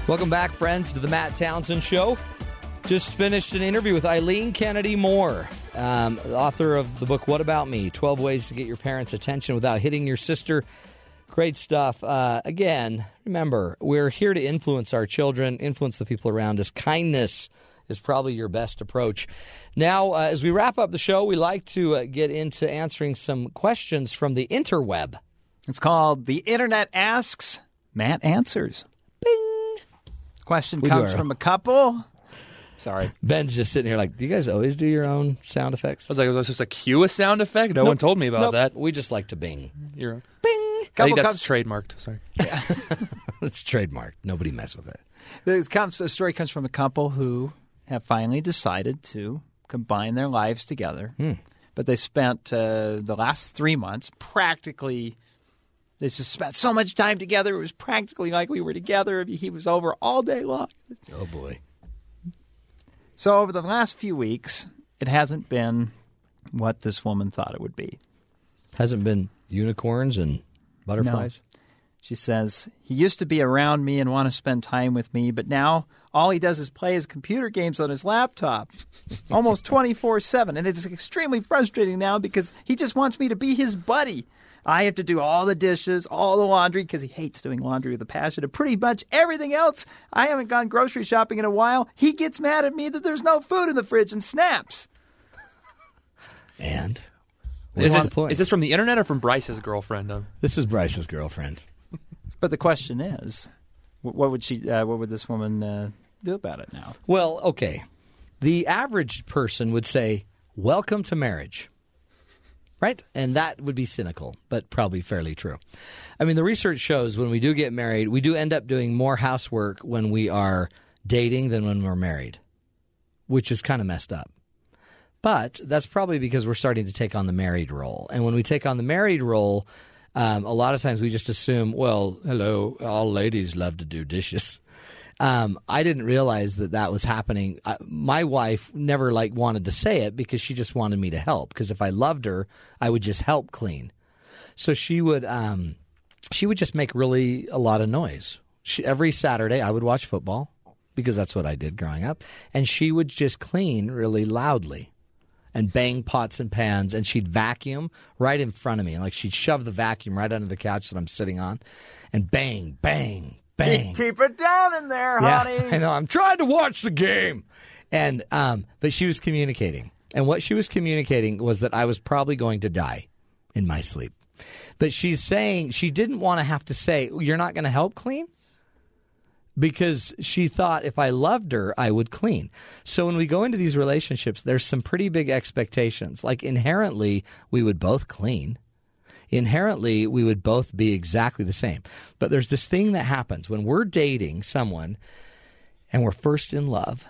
Welcome back, friends, to the Matt Townsend Show. Just finished an interview with Eileen Kennedy-Moore, author of the book What About Me? 12 Ways to Get Your Parents' Attention Without Hitting Your Sister. Great stuff. Again, remember, we're here to influence our children, influence the people around us. Kindness is probably your best approach. Now, as we wrap up the show, we like to get into answering some questions from the interweb. It's called The Internet Asks, Matt Answers. Bing! Question comes from a couple. Sorry. Ben's just sitting here like, do you guys always do your own sound effects? I was like, was this a cue a sound effect? No one told me about that. We just like to bing. You're bing. I think that's trademarked. Sorry. Yeah. It's trademarked. Nobody mess with it. The story comes from a couple who have finally decided to combine their lives together. But they spent the last 3 months practically... They just spent so much time together. It was practically like we were together. He was over all day long. Oh, boy. So over the last few weeks, it hasn't been what this woman thought it would be. Hasn't been unicorns and butterflies? No. She says, he used to be around me and want to spend time with me, but now all he does is play his computer games on his laptop almost 24/7. And it's extremely frustrating now because he just wants me to be his buddy. I have to do all the dishes, all the laundry, because he hates doing laundry with a passion, and pretty much everything else. I haven't gone grocery shopping in a while. He gets mad at me that there's no food in the fridge and snaps. And? Is this from the internet or from Bryce's girlfriend? This is Bryce's girlfriend. But the question is, what would this woman do about it now? Well, okay. The average person would say, welcome to marriage. Right? And that would be cynical, but probably fairly true. I mean, the research shows when we do get married, we do end up doing more housework when we are dating than when we're married, which is kind of messed up. But that's probably because we're starting to take on the married role. And when we take on the married role, a lot of times we just assume, well, hello, all ladies love to do dishes. I didn't realize that was happening. My wife never wanted to say it because she just wanted me to help. Because if I loved her, I would just help clean. So she would just make really a lot of noise. Every Saturday, I would watch football because that's what I did growing up, and she would just clean really loudly and bang pots and pans, and she'd vacuum right in front of me, and she'd shove the vacuum right under the couch that I'm sitting on, and bang, bang. Bang. Keep it down in there, honey. I know. I'm trying to watch the game. And but she was communicating. And what she was communicating was that I was probably going to die in my sleep. But she's saying she didn't want to have to say, you're not going to help clean? Because she thought if I loved her, I would clean. So when we go into these relationships, there's some pretty big expectations. Like inherently, we would both clean. Inherently, we would both be exactly the same. But there's this thing that happens when we're dating someone and we're first in love.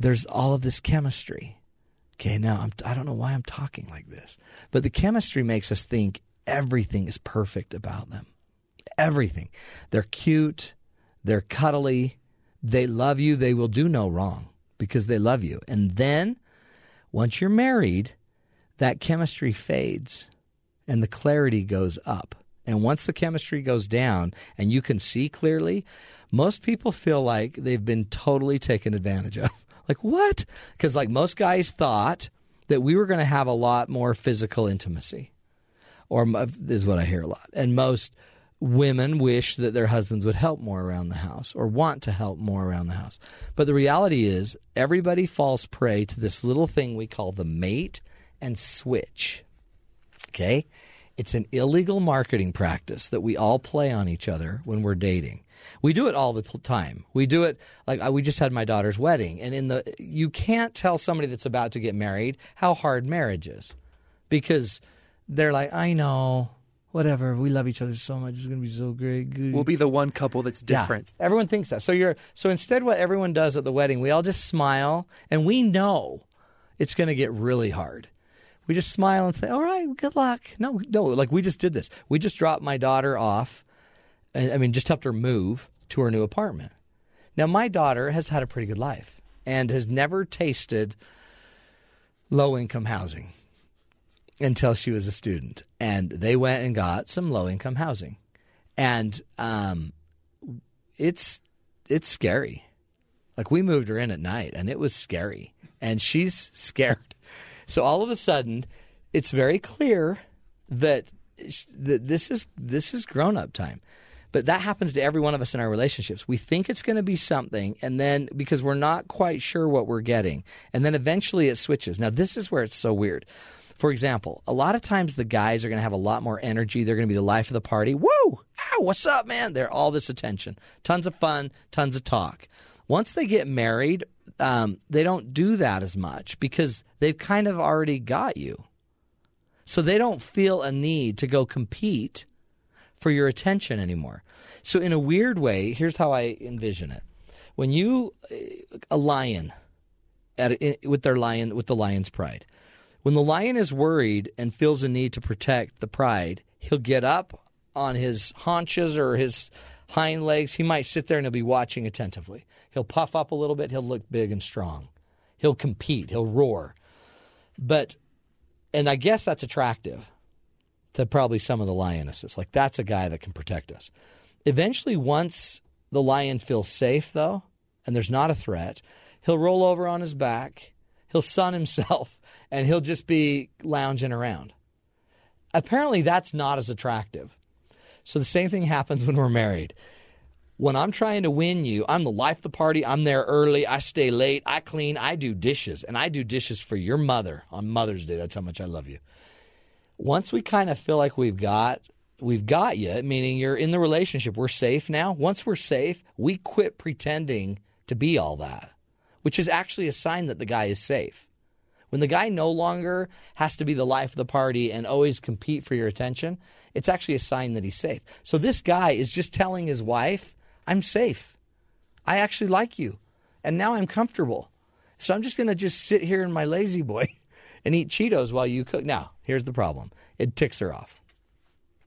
There's all of this chemistry. Okay, now I don't know why I'm talking like this, but the chemistry makes us think everything is perfect about them. Everything. They're cute. They're cuddly. They love you. They will do no wrong because they love you. And then once you're married, that chemistry fades. And the clarity goes up. And once the chemistry goes down and you can see clearly, most people feel like they've been totally taken advantage of. Like, what? Because most guys thought that we were going to have a lot more physical intimacy, or is what I hear a lot. And most women wish that their husbands would help more around the house or want to help more around the house. But the reality is everybody falls prey to this little thing we call the mate and switch. Okay? It's an illegal marketing practice that we all play on each other when we're dating. We do it all the time. We do it we just had my daughter's wedding, and you can't tell somebody that's about to get married how hard marriage is because they're like, I know. whatever, we love each other so much, it's going to be so great. We'll be the one couple that's different. Yeah, everyone thinks that. So instead what everyone does at the wedding, we all just smile, and we know it's going to get really hard. We just smile and say, all right, good luck. No, like we just did this. We just dropped my daughter off, just helped her move to her new apartment. Now, my daughter has had a pretty good life and has never tasted low-income housing until she was a student. And they went and got some low-income housing. And it's scary. Like, we moved her in at night, and it was scary. And she's scared. So all of a sudden, it's very clear that this is grown-up time. But that happens to every one of us in our relationships. We think it's going to be something, and then because we're not quite sure what we're getting, and then eventually it switches. Now, this is where it's so weird. For example, a lot of times the guys are going to have a lot more energy. They're going to be the life of the party. Woo! Ow, what's up, man? They're all this attention. Tons of fun, tons of talk. Once they get married, they don't do that as much because they've kind of already got you. So they don't feel a need to go compete for your attention anymore. So in a weird way, here's how I envision it. When a lion with the lion's pride, when the lion is worried and feels a need to protect the pride, he'll get up on his haunches or his hind legs. He might sit there and he'll be watching attentively. He'll puff up a little bit. He'll look big and strong. He'll compete. He'll roar. And I guess that's attractive to probably some of the lionesses. Like, that's a guy that can protect us. Eventually, once the lion feels safe, though, and there's not a threat, he'll roll over on his back, he'll sun himself, and he'll just be lounging around. Apparently, that's not as attractive. So the same thing happens when we're married. When I'm trying to win you, I'm the life of the party, I'm there early, I stay late, I clean, I do dishes, and I do dishes for your mother on Mother's Day. That's how much I love you. Once we kind of feel like we've got you, meaning you're in the relationship, we're safe now. Once we're safe, we quit pretending to be all that, which is actually a sign that the guy is safe. When the guy no longer has to be the life of the party and always compete for your attention, it's actually a sign that he's safe. So this guy is just telling his wife, I'm safe. I actually like you. And now I'm comfortable. So I'm just going to sit here in my lazy boy and eat Cheetos while you cook. Now, here's the problem. It ticks her off.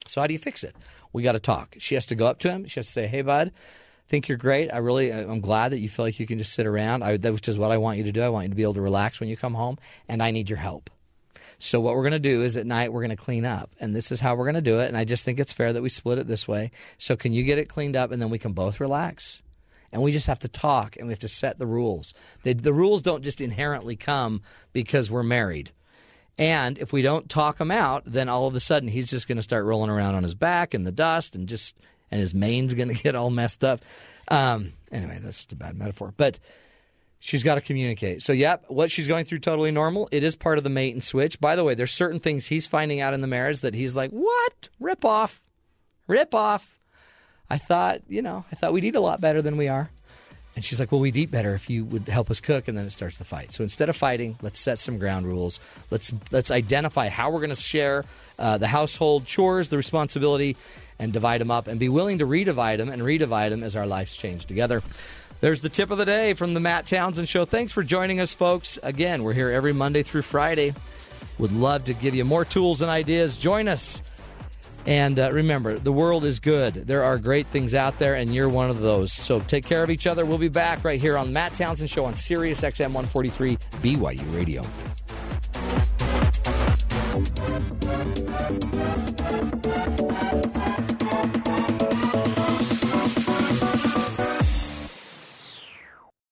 So how do you fix it? We got to talk. She has to go up to him. She has to say, hey, bud, I think you're great. I'm glad that you feel like you can just sit around, which is what I want you to do. I want you to be able to relax when you come home, and I need your help. So what we're going to do is at night we're going to clean up, and this is how we're going to do it, and I just think it's fair that we split it this way. So can you get it cleaned up, and then we can both relax? And we just have to talk, and we have to set the rules. The rules don't just inherently come because we're married. And if we don't talk him out, then all of a sudden he's just going to start rolling around on his back in the dust, and his maine's going to get all messed up. Anyway, that's just a bad metaphor. But she's got to communicate. So, yep, what she's going through, totally normal. It is part of the mate and switch. By the way, there's certain things he's finding out in the marriage that he's like, what? Rip off. I thought we'd eat a lot better than we are. And she's like, well, we'd eat better if you would help us cook. And then it starts the fight. So instead of fighting, let's set some ground rules. Let's identify how we're going to share the household chores, the responsibility, and divide them up. And be willing to redivide them as our lives change together. There's the tip of the day from the Matt Townsend Show. Thanks for joining us, folks. Again, we're here every Monday through Friday. Would love to give you more tools and ideas. Join us. And remember, the world is good. There are great things out there, and you're one of those. So take care of each other. We'll be back right here on the Matt Townsend Show on Sirius XM 143 BYU Radio.